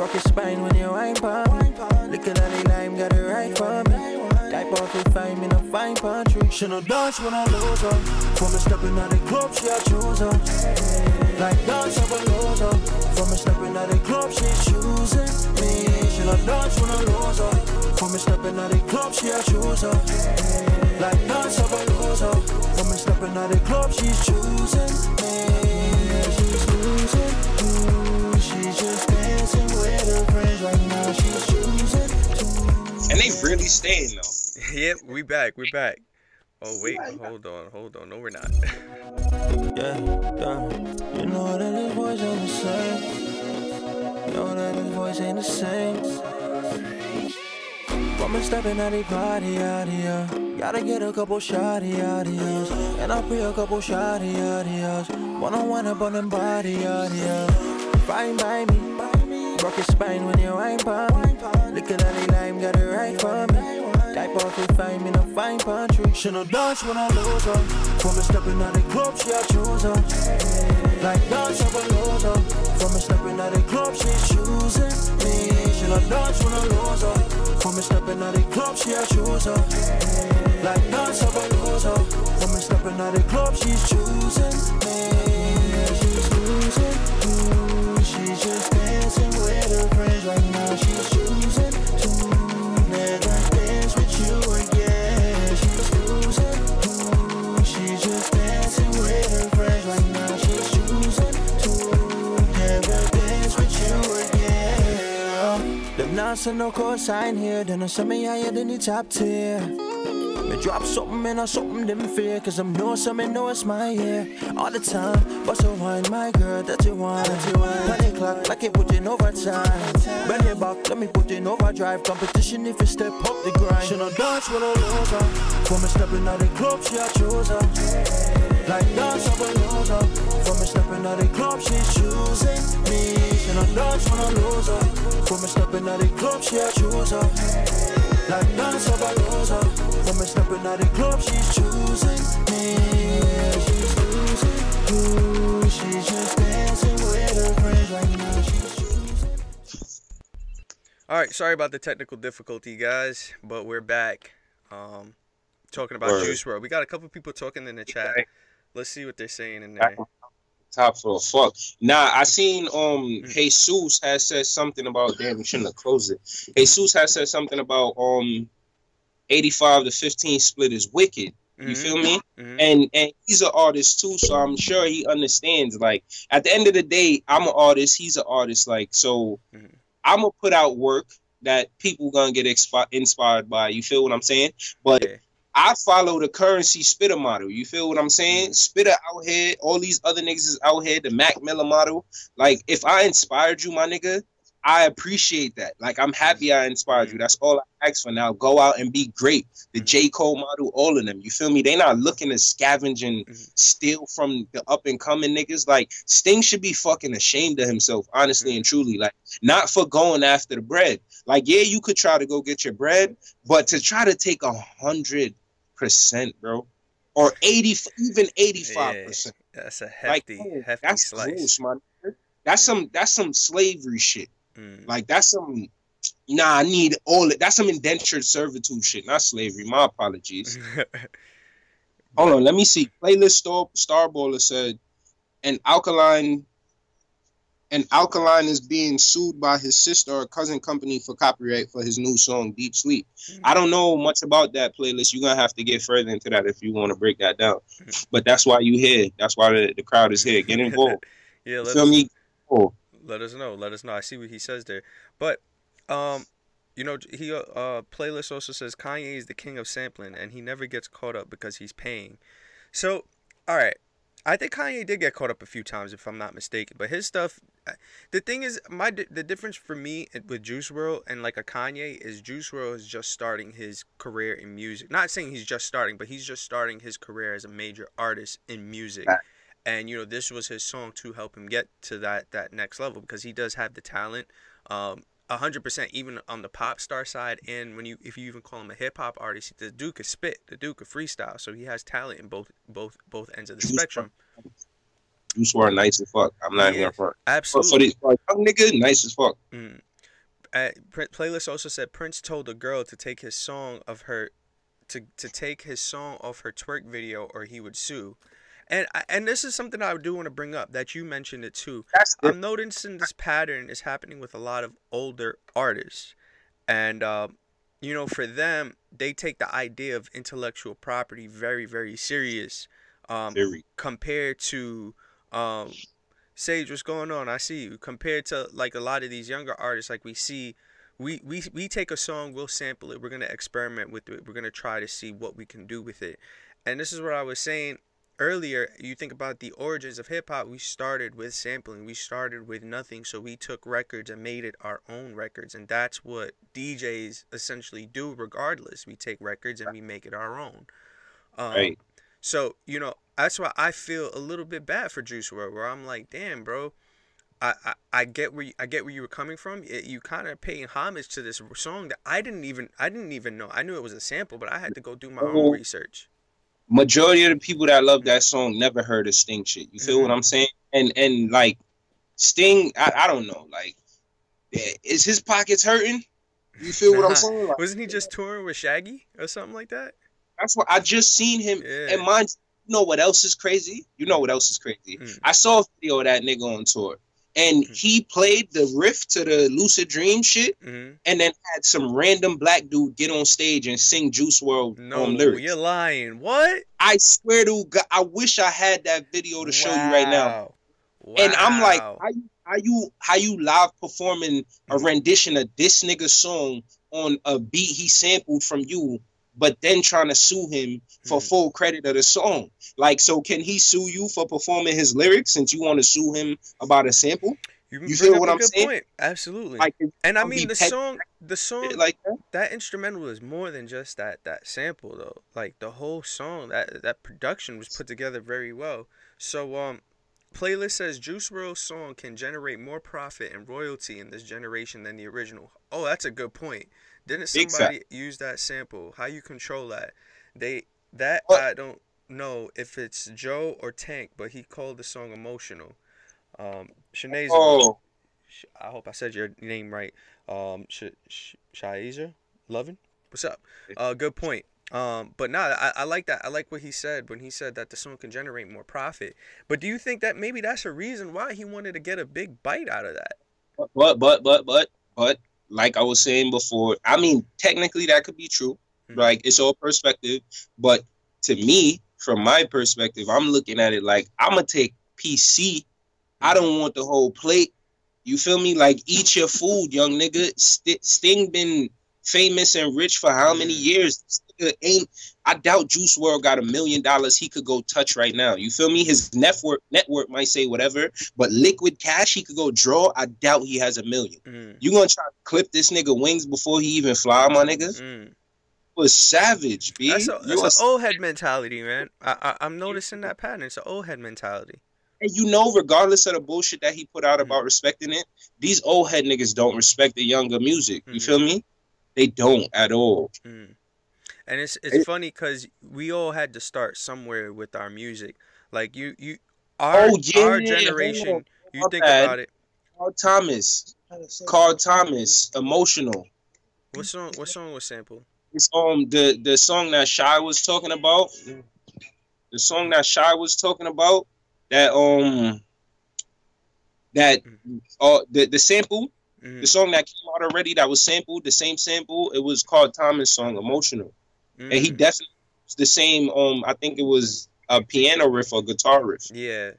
Rock your spine when you ain't by me. Lickin' at the lime, got it right for me. Type off with fame in a fine country. She no dance when I lose her. From a stepping out the club, she a chooser. Like dance of a loser. From a stepping out the club, she choosing me. She no dance when I lose her. From a stepping out the club, she a chooser. Like dance of a loser. From a stepping out the club, she's choosing me. She's choosing. Ooh, she's just dancing with her friends right now. She's choosing. And they really staying though. Yep, we back, we back. Oh wait, hold on, hold on. No, we're not. Yeah, yeah. You know that his voice ain't the same. You know that his voice ain't the same. Woman stepping at the party out here. Gotta get a couple shotty out here. And I'll be a couple shotty out here. One on one up on them body out here. Fine by me. Rock your spine when you ain't by me. Lickin' at the lime, got it right for me. Type off with fame in a fine country. She no dance when I lose her. From a stepping out the club, she a chooser. Like dance of a loser. From a stepping out the club, she's choosing me. She no dance when I lose her. From a stepping out the club, she a chooser. Like dance of a loser. From a stepping out the club, she's choosing me. She's choosing. Ooh, she's just dancing with her friends right now. She's choosing to never dance with you again. She's choosing. Ooh, she's just dancing with her friends right now. She's choosing to never dance with you again. Them nonsense no cosign here. Then I send me higher than the top tier. Me drop something and I something them fear. Cause I'm know something, know it's my year. All the time, but so wine, my girl, that you want. When it clock, like it put in overtime. Bend it back, let me put in overdrive. Competition if you step up the grind. She no dance when I lose her. From me stepping out the club, she a chooser. Like dance of a loser. From me stepping out the club, she's choosing me. She no dance when I lose her. From me stepping out the club, she a chooser. Like dance of a loser. From a stepping out the club, she's choosing me. She's choosing. Ooh, she's just dancing with her friends right now. She's choosing. Alright, sorry about the technical difficulty, guys, but we're back. Um, talking about Word. Juice world. We got a couple people talking in the chat. Let's see what they're saying in there. Top for a fuck. Nah, I seen um Jesus has said something about damn we shouldn't have closed it. Jesus has said something about um eighty-five to fifteen split is wicked. You mm-hmm. feel me? Mm-hmm. And and he's an artist too, so I'm sure he understands. Like at the end of the day, I'm an artist, he's an artist, like so mm-hmm. I'm gonna put out work that people gonna get expi- inspired by. You feel what I'm saying? But yeah. I follow the Currency Spitter model. You feel what I'm saying? Spitter out here, all these other niggas is out here, the Mac Miller model. Like, if I inspired you, my nigga, I appreciate that. Like, I'm happy I inspired you. That's all I ask for now. Go out and be great. The J. Cole model, all of them. You feel me? They not looking to scavenge and steal from the up-and-coming niggas. Like, Sting should be fucking ashamed of himself, honestly and truly. Like, not for going after the bread. Like, yeah, you could try to go get your bread, but to try to take a hundred percent, bro, or eighty, even eighty-five percent. Yeah, that's a hefty, like, oh, hefty that's slice. Gross, man. That's yeah. some, that's some slavery shit. Mm. Like, that's some, nah, I need all it. That's some indentured servitude shit, not slavery. My apologies. Hold on, let me see. Playlist Star Starballer said, an alkaline, an alkaline is being sued by his sister or cousin company for copyright for his new song, Deep Sleep. Mm. I don't know much about that playlist. You're going to have to get further into that if you want to break that down. But that's why you here. That's why the, the crowd is here. Get involved. Yeah, let feel me? Oh. Let us know. Let us know. I see what he says there. But, um, you know, he uh, playlist also says Kanye is the king of sampling, and he never gets caught up because he's paying. So, all right. I think Kanye did get caught up a few times, if I'm not mistaken. But his stuff, the thing is, my the difference for me with Juice world and like a Kanye is Juice world is just starting his career in music. Not saying he's just starting, but he's just starting his career as a major artist in music. And, you know, this was his song to help him get to that, that next level because he does have the talent. Um, one hundred percent even on the pop star side. And when you if you even call him a hip-hop artist, the dude could spit. The dude could freestyle. So he has talent in both both both ends of the spectrum. You swear nice as fuck. I'm not yeah, even front. Absolutely. But for this young nigga, nice as fuck. Mm. Uh, Playlist also said Prince told a girl to take his song of her to to take his song off her twerk video or he would sue. And and this is something I do want to bring up that you mentioned it too. That's I'm it. noticing this pattern is happening with a lot of older artists. And, uh, you know, for them, they take the idea of intellectual property very, very serious um, compared to, um, Sage, what's going on? I see you. Compared to, like, a lot of these younger artists, like we see, we, we, we take a song, we'll sample it, we're going to experiment with it, we're going to try to see what we can do with it. And this is what I was saying earlier. You think about the origins of hip-hop. We started with sampling. We started with nothing. So we took records and made it our own records. And that's what D Js essentially do regardless. We take records and we make it our own. Um, right. So, you know, that's why I feel a little bit bad for Juice world, where I'm like, damn, bro, I, I, I get where you, I get where you were coming from. It, you kind of paying homage to this song that I didn't even I didn't even know. I knew it was a sample, but I had to go do my own research. Majority of the people that love that song never heard of Sting shit. You feel mm-hmm. what I'm saying? And and like Sting, I, I don't know. Like, yeah, is his pockets hurting? You feel nah. what I'm saying? Like, wasn't he just touring with Shaggy or something like that? That's what I just seen him. Yeah. And mind you, know what else is crazy? You know what else is crazy? Mm-hmm. I saw a video of that nigga on tour, and mm-hmm. he played the riff to the Lucid Dream shit, mm-hmm. and then had some random black dude get on stage and sing Juice world no, um, lyrics. You're lying. What? I swear to God, I wish I had that video to wow. show you right now. Wow. And I'm like, how you, how you, how you live performing a rendition of this nigga's song on a beat he sampled from you, but then trying to sue him for mm. full credit of the song? Like, so can he sue you for performing his lyrics since you want to sue him about a sample? You, you feel what I'm saying? Point. Absolutely. Like, and I mean, the song, the song, like that? that instrumental is more than just that that sample, though. Like, the whole song, that that production was put together very well. So, um, Playlist says Juice world's song can generate more profit and royalty in this generation than the original. Oh, that's a good point. Didn't somebody exactly. use that sample? How you control that? They that what? I don't know if it's Joe or Tank, but he called the song emotional. Um, Shanae's oh. I hope I said your name right. Um, Shiazer, Lovin. What's up? Uh, good point. Um, but nah, I, I like that. I like what he said when he said that the song can generate more profit. But do you think that maybe that's a reason why he wanted to get a big bite out of that? But but but but but. Like I was saying before, I mean, technically that could be true. Mm-hmm. Like, it's all perspective. But to me, from my perspective, I'm looking at it like, I'm going to take P C. Mm-hmm. I don't want the whole plate. You feel me? Like, eat your food, young nigga. St- Sting been famous and rich for how many years? This nigga ain't, I doubt Juice world got a million dollars he could go touch right now. You feel me? His network network might say whatever, but liquid cash he could go draw, I doubt he has a million. Mm. You gonna try to clip this nigga wings before he even fly, my niggas? Mm. Was savage, B. That's an old head mentality, man. I, I, I'm noticing that pattern. It's an old head mentality. And you know, regardless of the bullshit that he put out about mm-hmm. respecting it, these old head niggas don't respect the younger music. You mm-hmm. feel me? They don't at all. Mm. And it's it's it, funny because we all had to start somewhere with our music. Like, you, you our, oh, yeah, our generation, yeah, yeah. you Not think bad. about it. Carl Thomas. Carl Thomas, Emotional. What song, what song was sampled? It's um the, the song that Shy was talking about. The song that Shy was talking about. That um that uh the, the sample, mm-hmm. the song that came out already that was sampled, the same sample, it was called Thomas' song, Emotional. Mm-hmm. And he definitely used the same um I think it was a piano riff or guitar riff. Yeah.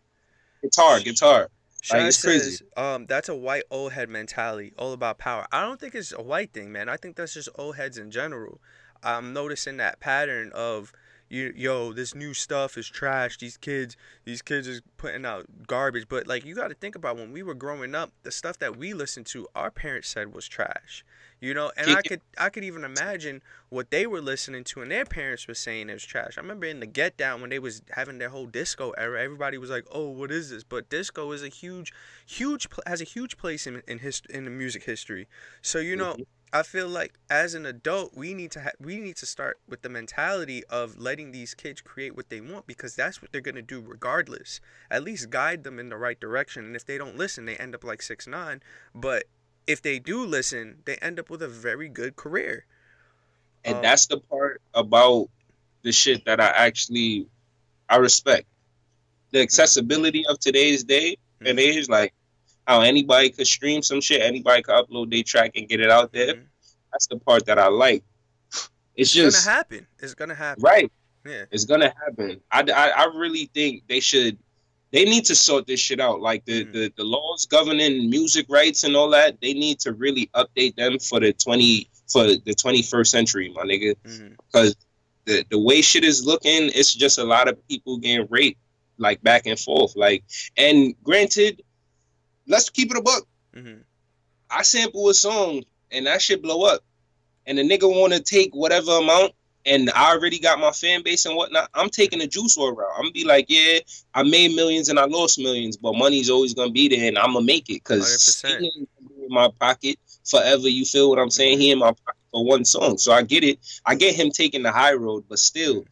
Guitar, guitar. Shy like, it's crazy. Says, um, that's a white old head mentality, all about power. I don't think it's a white thing, man. I think that's just old heads in general. I'm noticing that pattern of, you, yo, this new stuff is trash. These kids, these kids is putting out garbage. But, like, you got to think about when we were growing up, the stuff that we listened to, our parents said was trash. You know, and I could I could even imagine what they were listening to and their parents were saying it was trash. I remember in the Get Down when they was having their whole disco era, everybody was like, oh, what is this? But disco is a huge, huge, has a huge place in in, his, in the music history. So, you know, I feel like as an adult, we need to ha- we need to start with the mentality of letting these kids create what they want, because that's what they're going to do regardless. At least guide them in the right direction. And if they don't listen, they end up like six nine. But if they do listen, they end up with a very good career. And um, that's the part about the shit that I actually, I respect. The accessibility of today's day and age, like, how anybody could stream some shit, anybody could upload their track and get it out there. Mm-hmm. That's the part that I like. It's, it's just... It's going to happen. It's going to happen. Right. Yeah. It's going to happen. I, I, I really think they should... They need to sort this shit out. Like, the, mm-hmm. the, the laws governing music rights and all that, they need to really update them for the twenty for the twenty-first century, my nigga. Mm-hmm. Because the, the way shit is looking, it's just a lot of people getting raped, like, back and forth. Like, and granted... Let's keep it a buck. Mm-hmm. I sample a song and that shit blow up, and the nigga want to take whatever amount, and I already got my fan base and whatnot. I'm taking the Juice WRLD route. I'm gonna be like, yeah, I made millions and I lost millions, but money's always gonna be there, and I'm gonna make it because he in my pocket forever. You feel what I'm saying? He in my pocket for one song, so I get it. I get him taking the high road, but still,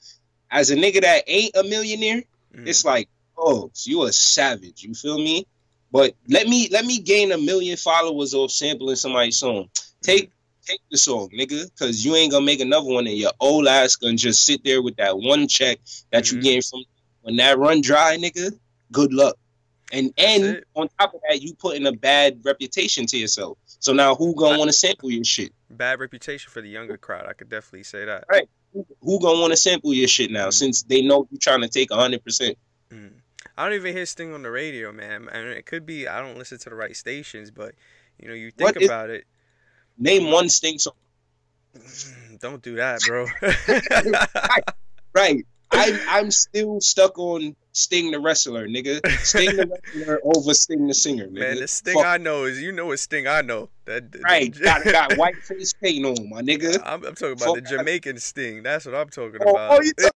as a nigga that ain't a millionaire, mm-hmm. it's like, oh, so you a savage. You feel me? But let me let me gain a million followers off sampling somebody's song. Take take the song, nigga, because you ain't gonna make another one, and your old ass gonna just sit there with that one check that mm-hmm. you gained from. When that run dry, nigga, good luck. And and on top of that, you putting a bad reputation to yourself. So now who gonna want to sample your shit? Bad reputation for the younger crowd. I could definitely say that. Right. Who gonna want to sample your shit now mm-hmm. since they know you're trying to take a hundred percent? I don't even hear Sting on the radio, man. I mean, it could be I don't listen to the right stations, but, you know, you think what about is, it. Name one Sting song. Don't do that, bro. right. right. I'm, I'm still stuck on Sting the Wrestler, nigga. Sting the Wrestler over Sting the Singer, nigga. Man, the Sting Fuck. I know is, you know what Sting I know. That, that, right. got, got white face paint on, my nigga. I'm, I'm talking about Fuck. the Jamaican Sting. That's what I'm talking oh, about. Oh, you talking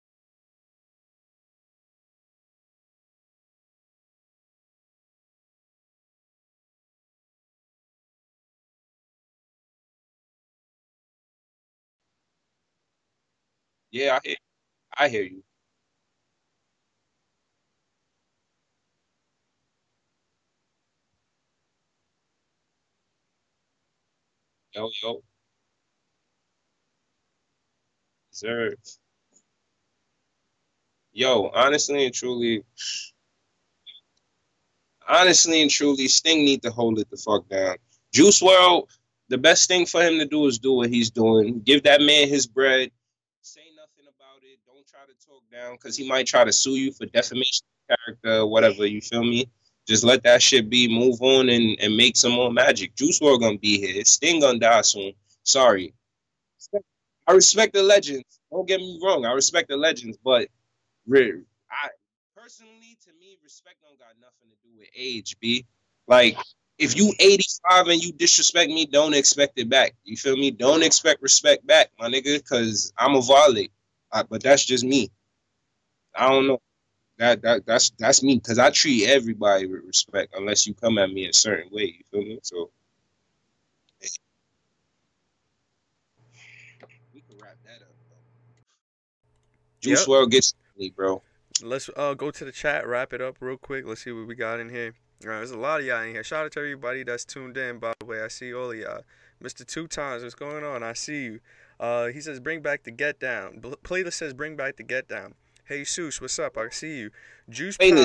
Yeah, I hear, I hear you. Yo, yo. Sir. Yo, honestly and truly, honestly and truly, Sting need to hold it the fuck down. Juice WRLD, the best thing for him to do is do what he's doing. Give that man his bread. Talk down, because he might try to sue you for defamation of character, whatever, you feel me? Just let that shit be, move on, and, and make some more magic. Juice world gonna be here. Sting gonna die soon. Sorry. I respect the legends. Don't get me wrong. I respect the legends, but I personally, to me, respect don't got nothing to do with age, B. Like, if you eighty-five and you disrespect me, don't expect it back. You feel me? Don't expect respect back, my nigga, because I'm a volley. I, but that's just me. I don't know. That, that that's that's me, because I treat everybody with respect unless you come at me a certain way. You feel me? So we can wrap that up, bro. Juice yep. world gets me, bro. Let's uh go to the chat, wrap it up real quick. Let's see what we got in here. All right, there's a lot of y'all in here. Shout out to everybody that's tuned in. By the way, I see all of y'all. Mister Two Tons, what's going on? I see you. Uh, he says bring back the get down. Playlist says bring back the get down. Hey, Zeus, what's up? I see you. Juice probably...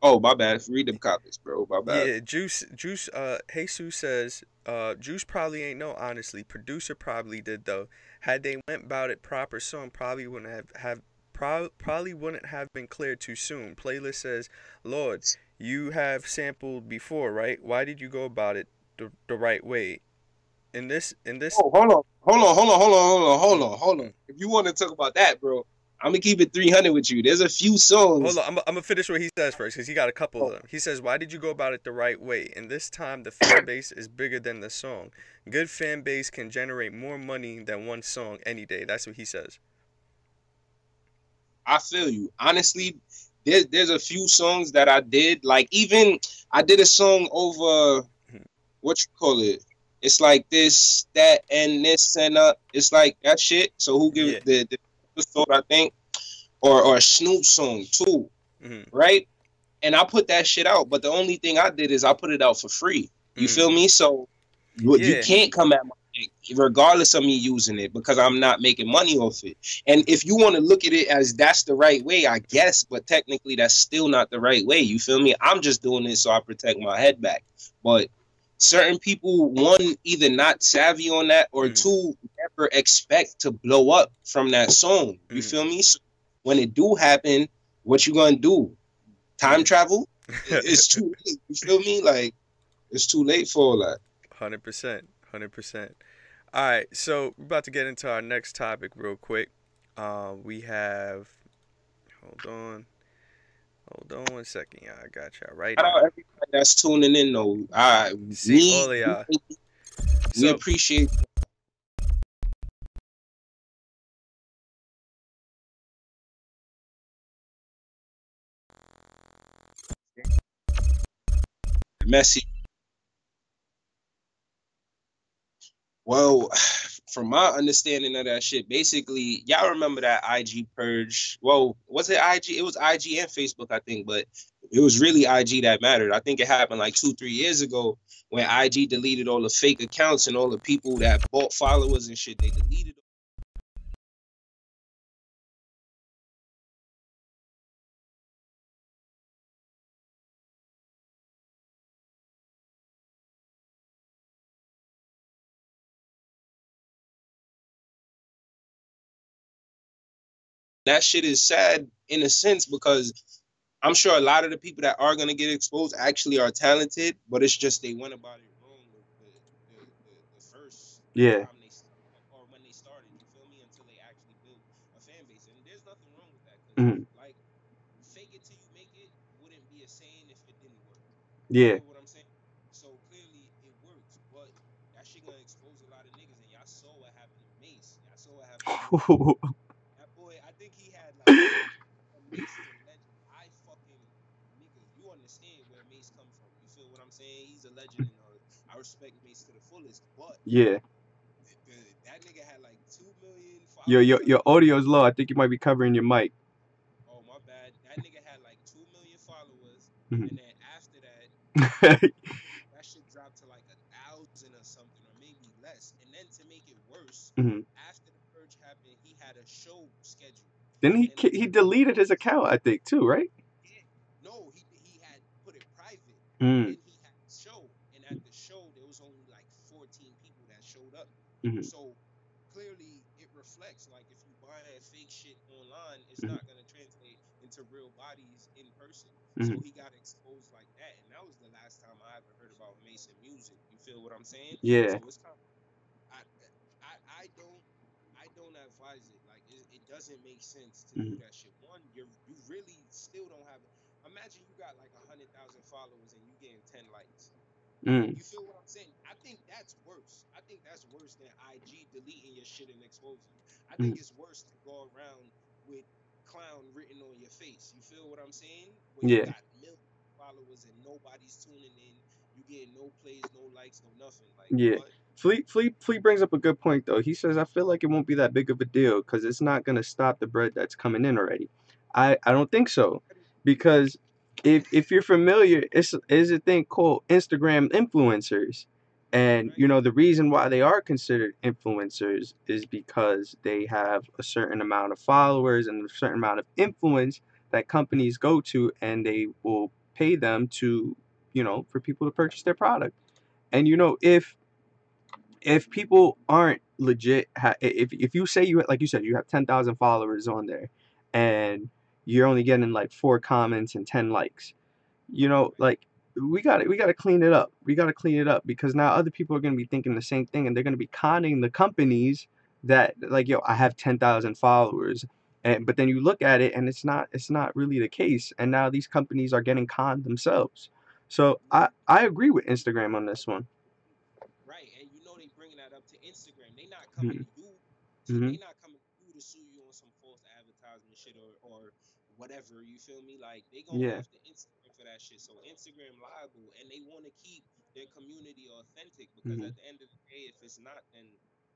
Oh, my bad. Read them copies, bro. My bad. Yeah, Juice... Juice. Uh, Hey, Zeus says, uh, Juice probably ain't know, honestly. Producer probably did, though. Had they went about it proper, song probably wouldn't have... have pro probably wouldn't have been cleared too soon. Playlist says, Lord, you have sampled before, right? Why did you go about it the, the right way? In this... In this... Oh, hold on. Hold on, hold on, hold on, hold on, hold on, hold on. If you want to talk about that, bro... I'm going to keep it three hundred with you. There's a few songs. Hold on. I'm, I'm going to finish what he says first because he got a couple oh. of them. He says, why did you go about it the right way? And this time, the fan base is bigger than the song. Good fan base can generate more money than one song any day. That's what he says. I feel you. Honestly, there, there's a few songs that I did. Like, even I did a song over, what you call it? It's like this, that, and this, and uh, it's like that shit. So who gives yeah. the... the song, I think, or or Snoop song too, mm-hmm. right? And I put that shit out, but the only thing I did is I put it out for free. You mm-hmm. feel me? So you, yeah. you can't come at my thing, regardless of me using it, because I'm not making money off it. And if you want to look at it as that's the right way, I guess, but technically that's still not the right way. You feel me? I'm just doing this so I protect my head back. But certain people, one, either not savvy on that, or mm. two, never expect to blow up from that song. You mm. feel me? So when it do happen, what you gonna do? Time travel? It's too late. You feel me? Like, it's too late for all that. one hundred percent. one hundred percent. All right, so we're about to get into our next topic real quick. Uh, we have... Hold on. Hold on one second, y'all. I got y'all right now. Everybody that's tuning in, though. I see all of y'all. We so, appreciate you. Messy. Well, from my understanding of that shit, basically, y'all remember that I G purge? Well, was it I G? It was I G and Facebook, I think, but it was really I G that mattered. I think it happened like two, three years ago when I G deleted all the fake accounts and all the people that bought followers and shit. They deleted them. That shit is sad in a sense because I'm sure a lot of the people that are going to get exposed actually are talented, but it's just they went about it wrong the, the, the, the first yeah. time they started, or when they started, you feel me, until they actually built a fan base. And there's nothing wrong with that. Mm-hmm. Like, fake it till you make it wouldn't be a saying if it didn't work. Yeah. You know what I'm saying? So clearly it works, but that shit going to expose a lot of niggas. And y'all saw what happened to Mase. Y'all saw what happened to Mase. I fucking nigga, you understand where Mase come from. You feel what I'm saying? He's a legend, and uh, I respect Mase to the fullest. But yeah, the, the, that nigga had like two million. Yo, yo, your audio's low. I think you might be covering your mic. Oh my bad. That nigga had like two million followers, mm-hmm. and then after that, that shit dropped to like a thousand or something, or maybe less. And then to make it worse, mm-hmm. after the purge happened, he had a show scheduled. Then he he deleted his account, I think, too, right? Yeah. No, he he had put it private. Mm. And he had a show, and at the show there was only like fourteen people that showed up. Mm-hmm. So clearly it reflects, like, if you buy that fake fake shit online is mm-hmm. not going to translate into real bodies in person. Mm-hmm. So he got exposed like that, and that was the last time I ever heard about Mason Music. You feel what I'm saying? Yeah. So it's kind of, I, I, I don't, I don't advise it. Like it, it doesn't make sense to mm-hmm. do that shit. One, you you really still don't have. Imagine you got like a hundred thousand followers and you getting ten likes. Mm. You feel what I'm saying? I think that's worse. I think that's worse than I G deleting your shit and exposing you. I think mm. it's worse to go around with clown written on your face. You feel what I'm saying? When yeah. you got millions of followers and nobody's tuning in, you get no plays, no likes, no nothing. Like, yeah. What? Flea, Flea, Flea brings up a good point, though. He says, I feel like it won't be that big of a deal because it's not going to stop the bread that's coming in already. I, I don't think so because... If if you're familiar, it's is a thing called Instagram influencers, and you know the reason why they are considered influencers is because they have a certain amount of followers and a certain amount of influence that companies go to, and they will pay them to, you know, for people to purchase their product. And you know if if people aren't legit, if if you say you like you said you have ten thousand followers on there, and you're only getting like four comments and ten likes. You know, like we got we got to clean it up. We got to clean it up because now other people are going to be thinking the same thing, and they're going to be conning the companies that like, yo, I have ten thousand followers. And but then you look at it and it's not it's not really the case. And now these companies are getting conned themselves. So I I agree with Instagram on this one. Right. And you know they bringing that up to Instagram. They not coming mm-hmm. to you. So mm-hmm. They not coming to you to sue you on some false advertisement shit or or whatever, you feel me? Like, they gonna yeah. have to Instagram for that shit. So Instagram liable, and they want to keep their community authentic because mm-hmm. at the end of the day, if it's not, then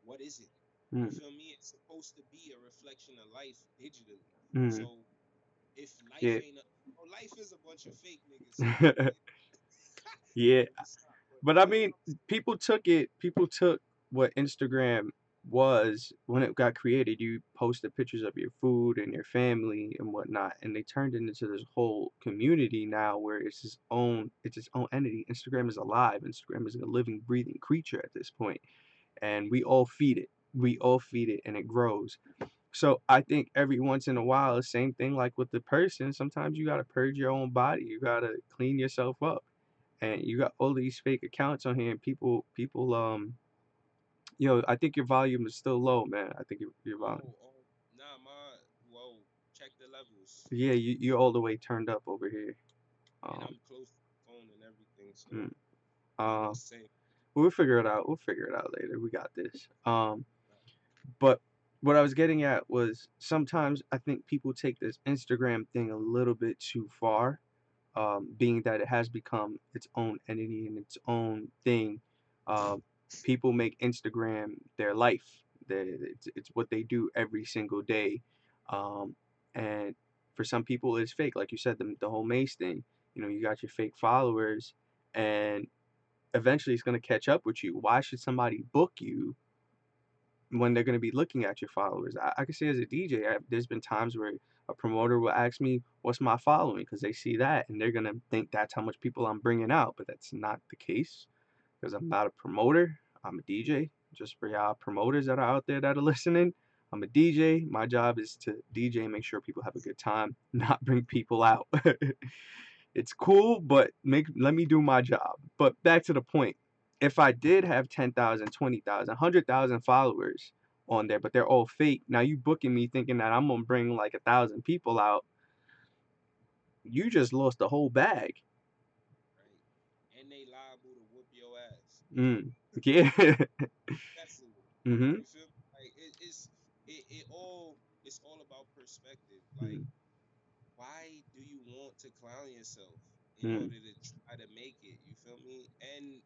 what is it? Mm-hmm. You feel me? It's supposed to be a reflection of life digitally. Mm-hmm. So if life yeah. ain't, a, well, life is a bunch of fake niggas. yeah, but I mean, people took it. People took what Instagram was when it got created. You posted pictures of your food and your family and whatnot, and they turned it into this whole community now where it's its own it's its own entity. Instagram is alive. Instagram is a living, breathing creature at this point, and we all feed it. We all feed it, and it grows. So I think every once in a while, the same thing like with the person. Sometimes you gotta purge your own body. You gotta clean yourself up, and you got all these fake accounts on here, and people people um. Yo, I think your volume is still low, man. I think your, your volume. Oh, oh, nah, my, whoa, check the levels. Yeah, you, you're all the way turned up over here. Um, and I'm close to the phone and everything, so. Mm. Uh, we'll figure it out. We'll figure it out later. We got this. Um, But what I was getting at was sometimes I think people take this Instagram thing a little bit too far, um, being that it has become its own entity and its own thing. Um. People make Instagram their life. They, it's, it's what they do every single day. Um, and for some people, it's fake. Like you said, the, the whole Mase thing. You know, you got your fake followers, and eventually it's going to catch up with you. Why should somebody book you when they're going to be looking at your followers? I, I can say as a D J, I, there's been times where a promoter will ask me, what's my following? Because they see that, and they're going to think that's how much people I'm bringing out. But that's not the case. Because I'm not a promoter, I'm a D J. Just for y'all promoters that are out there that are listening, I'm a D J. My job is to D J, make sure people have a good time, not bring people out. It's cool, but make let me do my job. But back to the point, if I did have ten thousand, twenty thousand, one hundred thousand followers on there, but they're all fake, now you booking me thinking that I'm going to bring like a thousand people out, you just lost the whole bag. Mm. Yeah. That's it. Mm-hmm. You feel me? Like it, it's it, it all it's all about perspective. Like, mm. why do you want to clown yourself in mm. order to try to make it? You feel me? And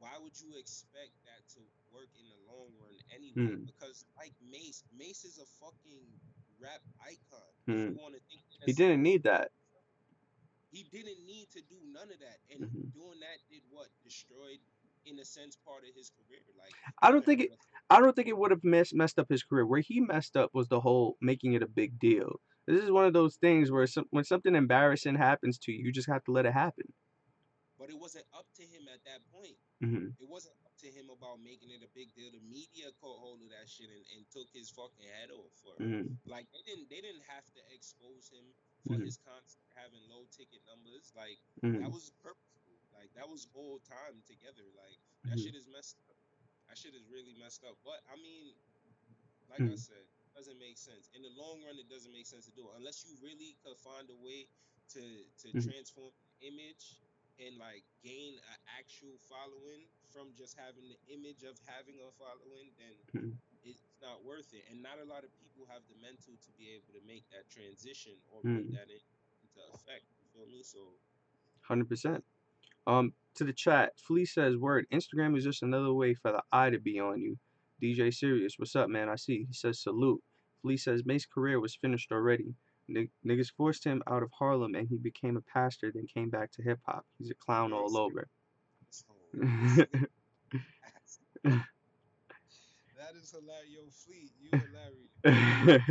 why would you expect that to work in the long run anyway? Mm. Because like Mase, Mase is a fucking rap icon. Mm. If you want to think he didn't need that. He didn't need to do none of that, and mm-hmm. doing that did what destroyed, in a sense, part of his career. Like I don't think it, I don't think it would have messed messed up his career. Where he messed up was the whole making it a big deal. This is one of those things where some, when something embarrassing happens to you, you just have to let it happen. But it wasn't up to him at that point. Mm-hmm. It wasn't up to him about making it a big deal. The media caught hold of that shit and, and took his fucking head off for it. Mm-hmm. Like they didn't they didn't have to expose him for mm-hmm. his concert having low ticket numbers. Like mm-hmm. that was purposeful. Like that was all time together. Like that mm-hmm. shit is messed up. That shit is really messed up. But I mean, like mm-hmm. I said, it doesn't make sense. In the long run, it doesn't make sense to do it unless you really could find a way to to mm-hmm. transform the image and like gain an actual following from just having the image of having a following, then mm-hmm. it's not worth it. And not a lot of people have the mental to be able to make that transition or mm-hmm. put that in, into effect. You feel me? So, one hundred percent. Um, to the chat, Flea says, word, Instagram is just another way for the eye to be on you. D J Serious, what's up, man? I see. He says, salute. Flea says, Mace's career was finished already. N- niggas forced him out of Harlem and he became a pastor, then came back to hip hop. He's a clown all over. That is hilarious. Yo, Fleet, you hilarious.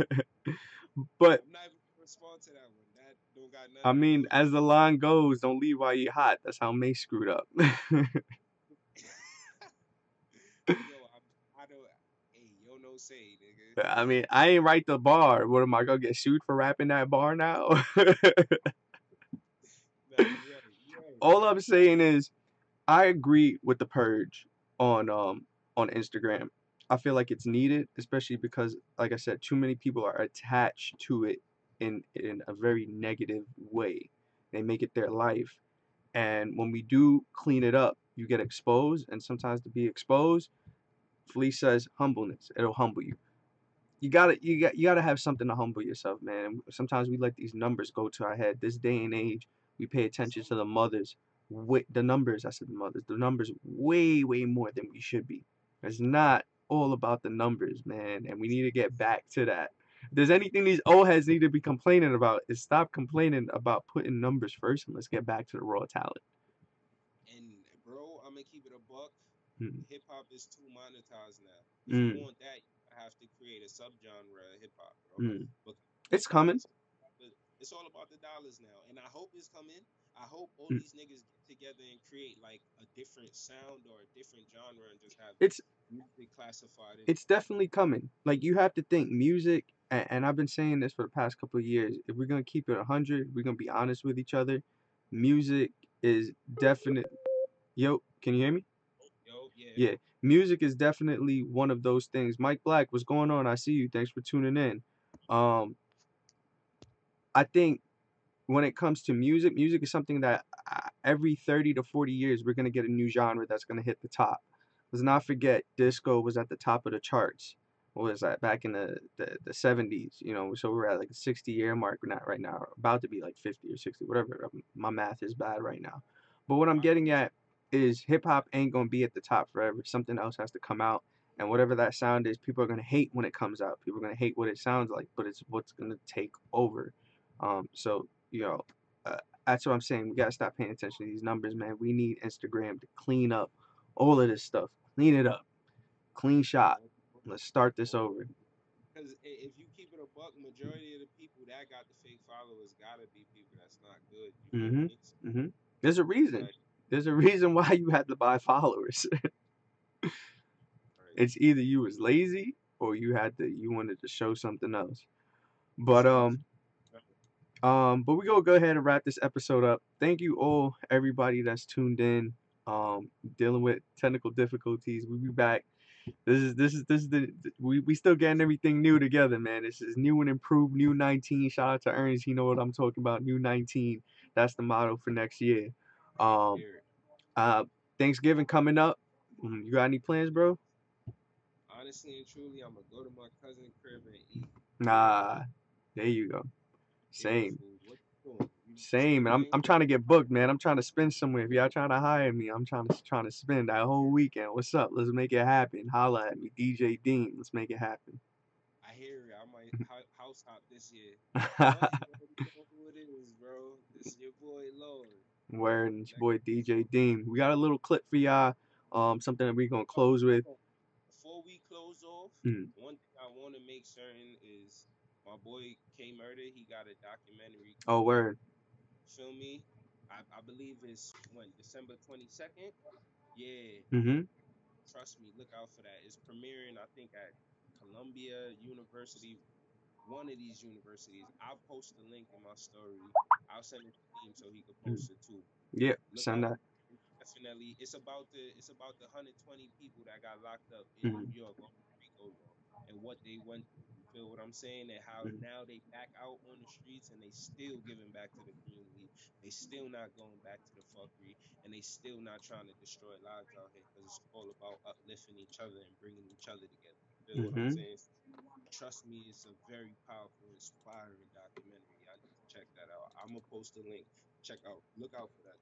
But I'm not even gonna respond to that one. That don't got nothing. I mean, as the line goes, don't leave while you hot. That's how Mace screwed up. Yo, I'm, I don't. Hey, yo, no say, nigga. I mean, I ain't write the bar. What am I gonna get sued for rapping that bar now? All I'm saying is, I agree with the purge on um on Instagram. I feel like it's needed, especially because, like I said, too many people are attached to it in in a very negative way. They make it their life, and when we do clean it up, you get exposed, and sometimes to be exposed, Flea says humbleness. It'll humble you. You gotta, you got, you gotta have something to humble yourself, man. Sometimes we let these numbers go to our head. This day and age, we pay attention to the mothers, with the numbers. I said the mothers, the numbers, way, way more than we should be. It's not all about the numbers, man. And we need to get back to that. If there's anything these old heads need to be complaining about, is stop complaining about putting numbers first, and let's get back to the raw talent. And bro, I'm gonna keep it a buck. Hmm. Hip hop is too monetized now. If hmm. you want that, have to create a subgenre of hip hop, bro. Mm. It's coming. It's all about the dollars now, and I hope it's coming. I hope all mm. these niggas get together and create like a different sound or a different genre, and just have it's it classified. It's definitely coming. Like you have to think music, and, and I've been saying this for the past couple of years. If we're gonna keep it a hundred, we're gonna be honest with each other. Music is definite. Yo, can you hear me? Yo, yeah. Yeah. Music is definitely one of those things. Mike Black, what's going on? I see you. Thanks for tuning in. Um, I think when it comes to music, music is something that I, every thirty to forty years, we're going to get a new genre that's going to hit the top. Let's not forget disco was at the top of the charts. What was that? Back in the, the, the seventies, you know, so we're at like the sixty year mark. Not right now, about to be like fifty or sixty, whatever. My math is bad right now. But what I'm getting at is hip-hop ain't going to be at the top forever. Something else has to come out, and whatever that sound is, people are going to hate when it comes out. People are going to hate what it sounds like, but it's what's going to take over. Um, so, you know, uh, that's what I'm saying. We got to stop paying attention to these numbers, man. We need Instagram to clean up all of this stuff. Clean it up. Clean shot. Let's start this over. Because if you keep it a buck, majority of the people that got the fake followers got to be people that's not good. You know mm-hmm. what I mean? Mm-hmm. There's a reason. Like, there's a reason why you had to buy followers. It's either you was lazy or you had to you wanted to show something else. But um um but we gonna go ahead and wrap this episode up. Thank you all, everybody that's tuned in. Um dealing with technical difficulties. We'll be back. This is this is this is the we, we still getting everything new together, man. This is new and improved, new nineteen. Shout out to Ernest, he know what I'm talking about. New nineteen. That's the motto for next year. Um uh Thanksgiving coming up. You got any plans, bro? Honestly and truly, I'm gonna go to my cousin's crib and eat. Nah, there you go. Same. Same. And I'm I'm trying to get booked, man. I'm trying to spend somewhere. If y'all trying to hire me, I'm trying to trying to spend that whole weekend. What's up? Let's make it happen. Holla at me, D J Dean. Let's make it happen. I hear it. I might house hop this year. Who it is, bro? This is your boy Lord. Word, and it's your boy D J Dean. We got a little clip for y'all, um, something that we're going to close with. Before we close off, mm. one thing I want to make certain is my boy C-Murder, he got a documentary. Oh, word. Feel me? I, I believe it's, when, December twenty-second? Yeah. Mm-hmm. Trust me, look out for that. It's premiering, I think, at Columbia University, one of these universities. I'll post the link in my story. I'll send it to him so he can post it too. Yeah, look send out. That. Definitely. It's about the it's about the one hundred twenty people that got locked up in mm-hmm. New York on Rico and what they went through. Feel what I'm saying? And how mm-hmm. now they back out on the streets and they still giving back to the community. They still not going back to the fuckery, and they still not trying to destroy lives out here, because it's all about uplifting each other and bringing each other together. Feel mm-hmm. what I'm saying? Trust me, it's a very powerful, inspiring documentary. Y'all need to check that out. I'm gonna post a link. Check out. Look out for that.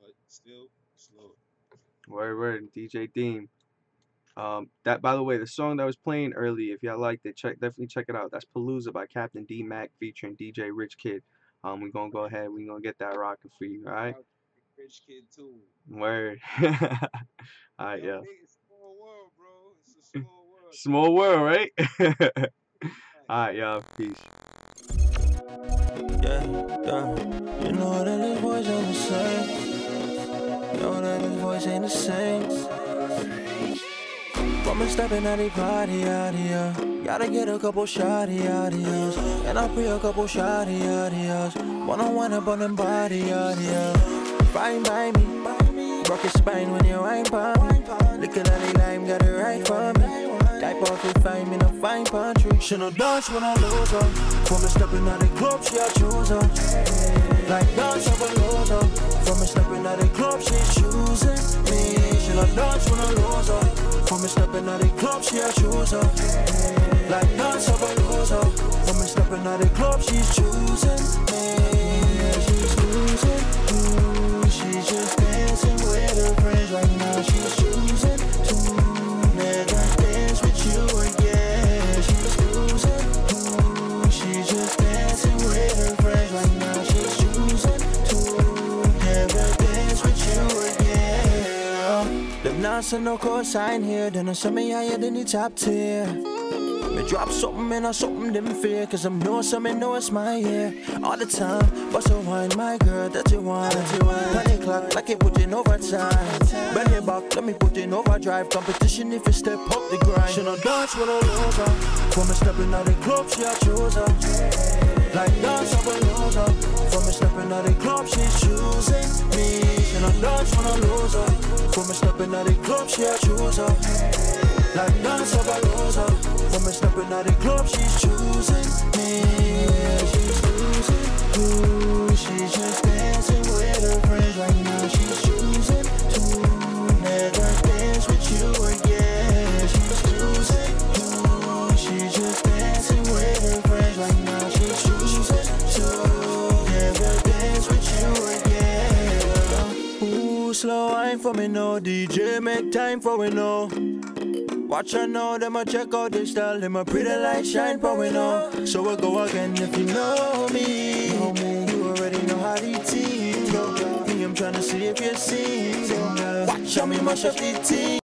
But still, slow. Word, word. D J Dean. Um, that, by the way, the song that was playing early, if y'all liked it, check, definitely check it out. That's Palooza by Captain D Mac featuring D J Rich Kid. Um, we're gonna go ahead, we're gonna get that rocking for you, all right? Rich Kid too. Word. All right, yo, yeah. It's a small world, bro. It's a small world. Small world, right? All right, y'all. Peace. Yeah, yeah. You know that his voice ain't the same. You know that his voice ain't the same. I've been stepping out of party out here. Gotta get a couple shotty out here. And I pray a couple shotty out here. One on one up on them body out here. Fine by me. Rock your spine when you ain't by me. Lickin' at the lime, got it right for me. Type off with fine in a fine country. She no dance when I lose her. From me stepping out of the club, she a chooser. Like dance of a loser. From me stepping out of the club, she choosing me. She no dance when I lose her. From me stepping out the club, she a chooser. Like dance of a loser. From me stepping out the club, she's choosing me. She's choosing. Ooh, she's just dancing with her friends right now. She's choosing to never dance with you again. She's choosing. Ooh, she's just dancing with her friends right now. She's choosing to never dance with you again. Them nights and no cosign here, then I send me higher than the top tier. Me drop something and I something them fear, cause I'm know something, know it's my year. All the time, but so wine, my girl, that you want. Panic clock, like it put in overtime. Bend it back, let me put in overdrive. Competition if you step up the grind. She no dance with a loser. From me stepping out the club, she a chooser. Like dance of a loser. From me stepping out the club, she's choosing me. She no dance with a loser. From me stepping out the club, she a chooser. Like dance of a loser. From me stepping out the club, she's choosing me. She's choosing. Ooh, she's just dancing with her friends right now. She's choosing to never dance with you again. She's choosing. Ooh, she's just dancing with her friends right now. She's choosing to never dance with you again. Ooh, slow wine for me no. D J make time for we know. Watch her know, them a check out this style. Them a pretty light shine for we know. So we go again if you know me. Know me. You already know how the team go. Me, I'm trying to see if you see. Watch how me mash up the team.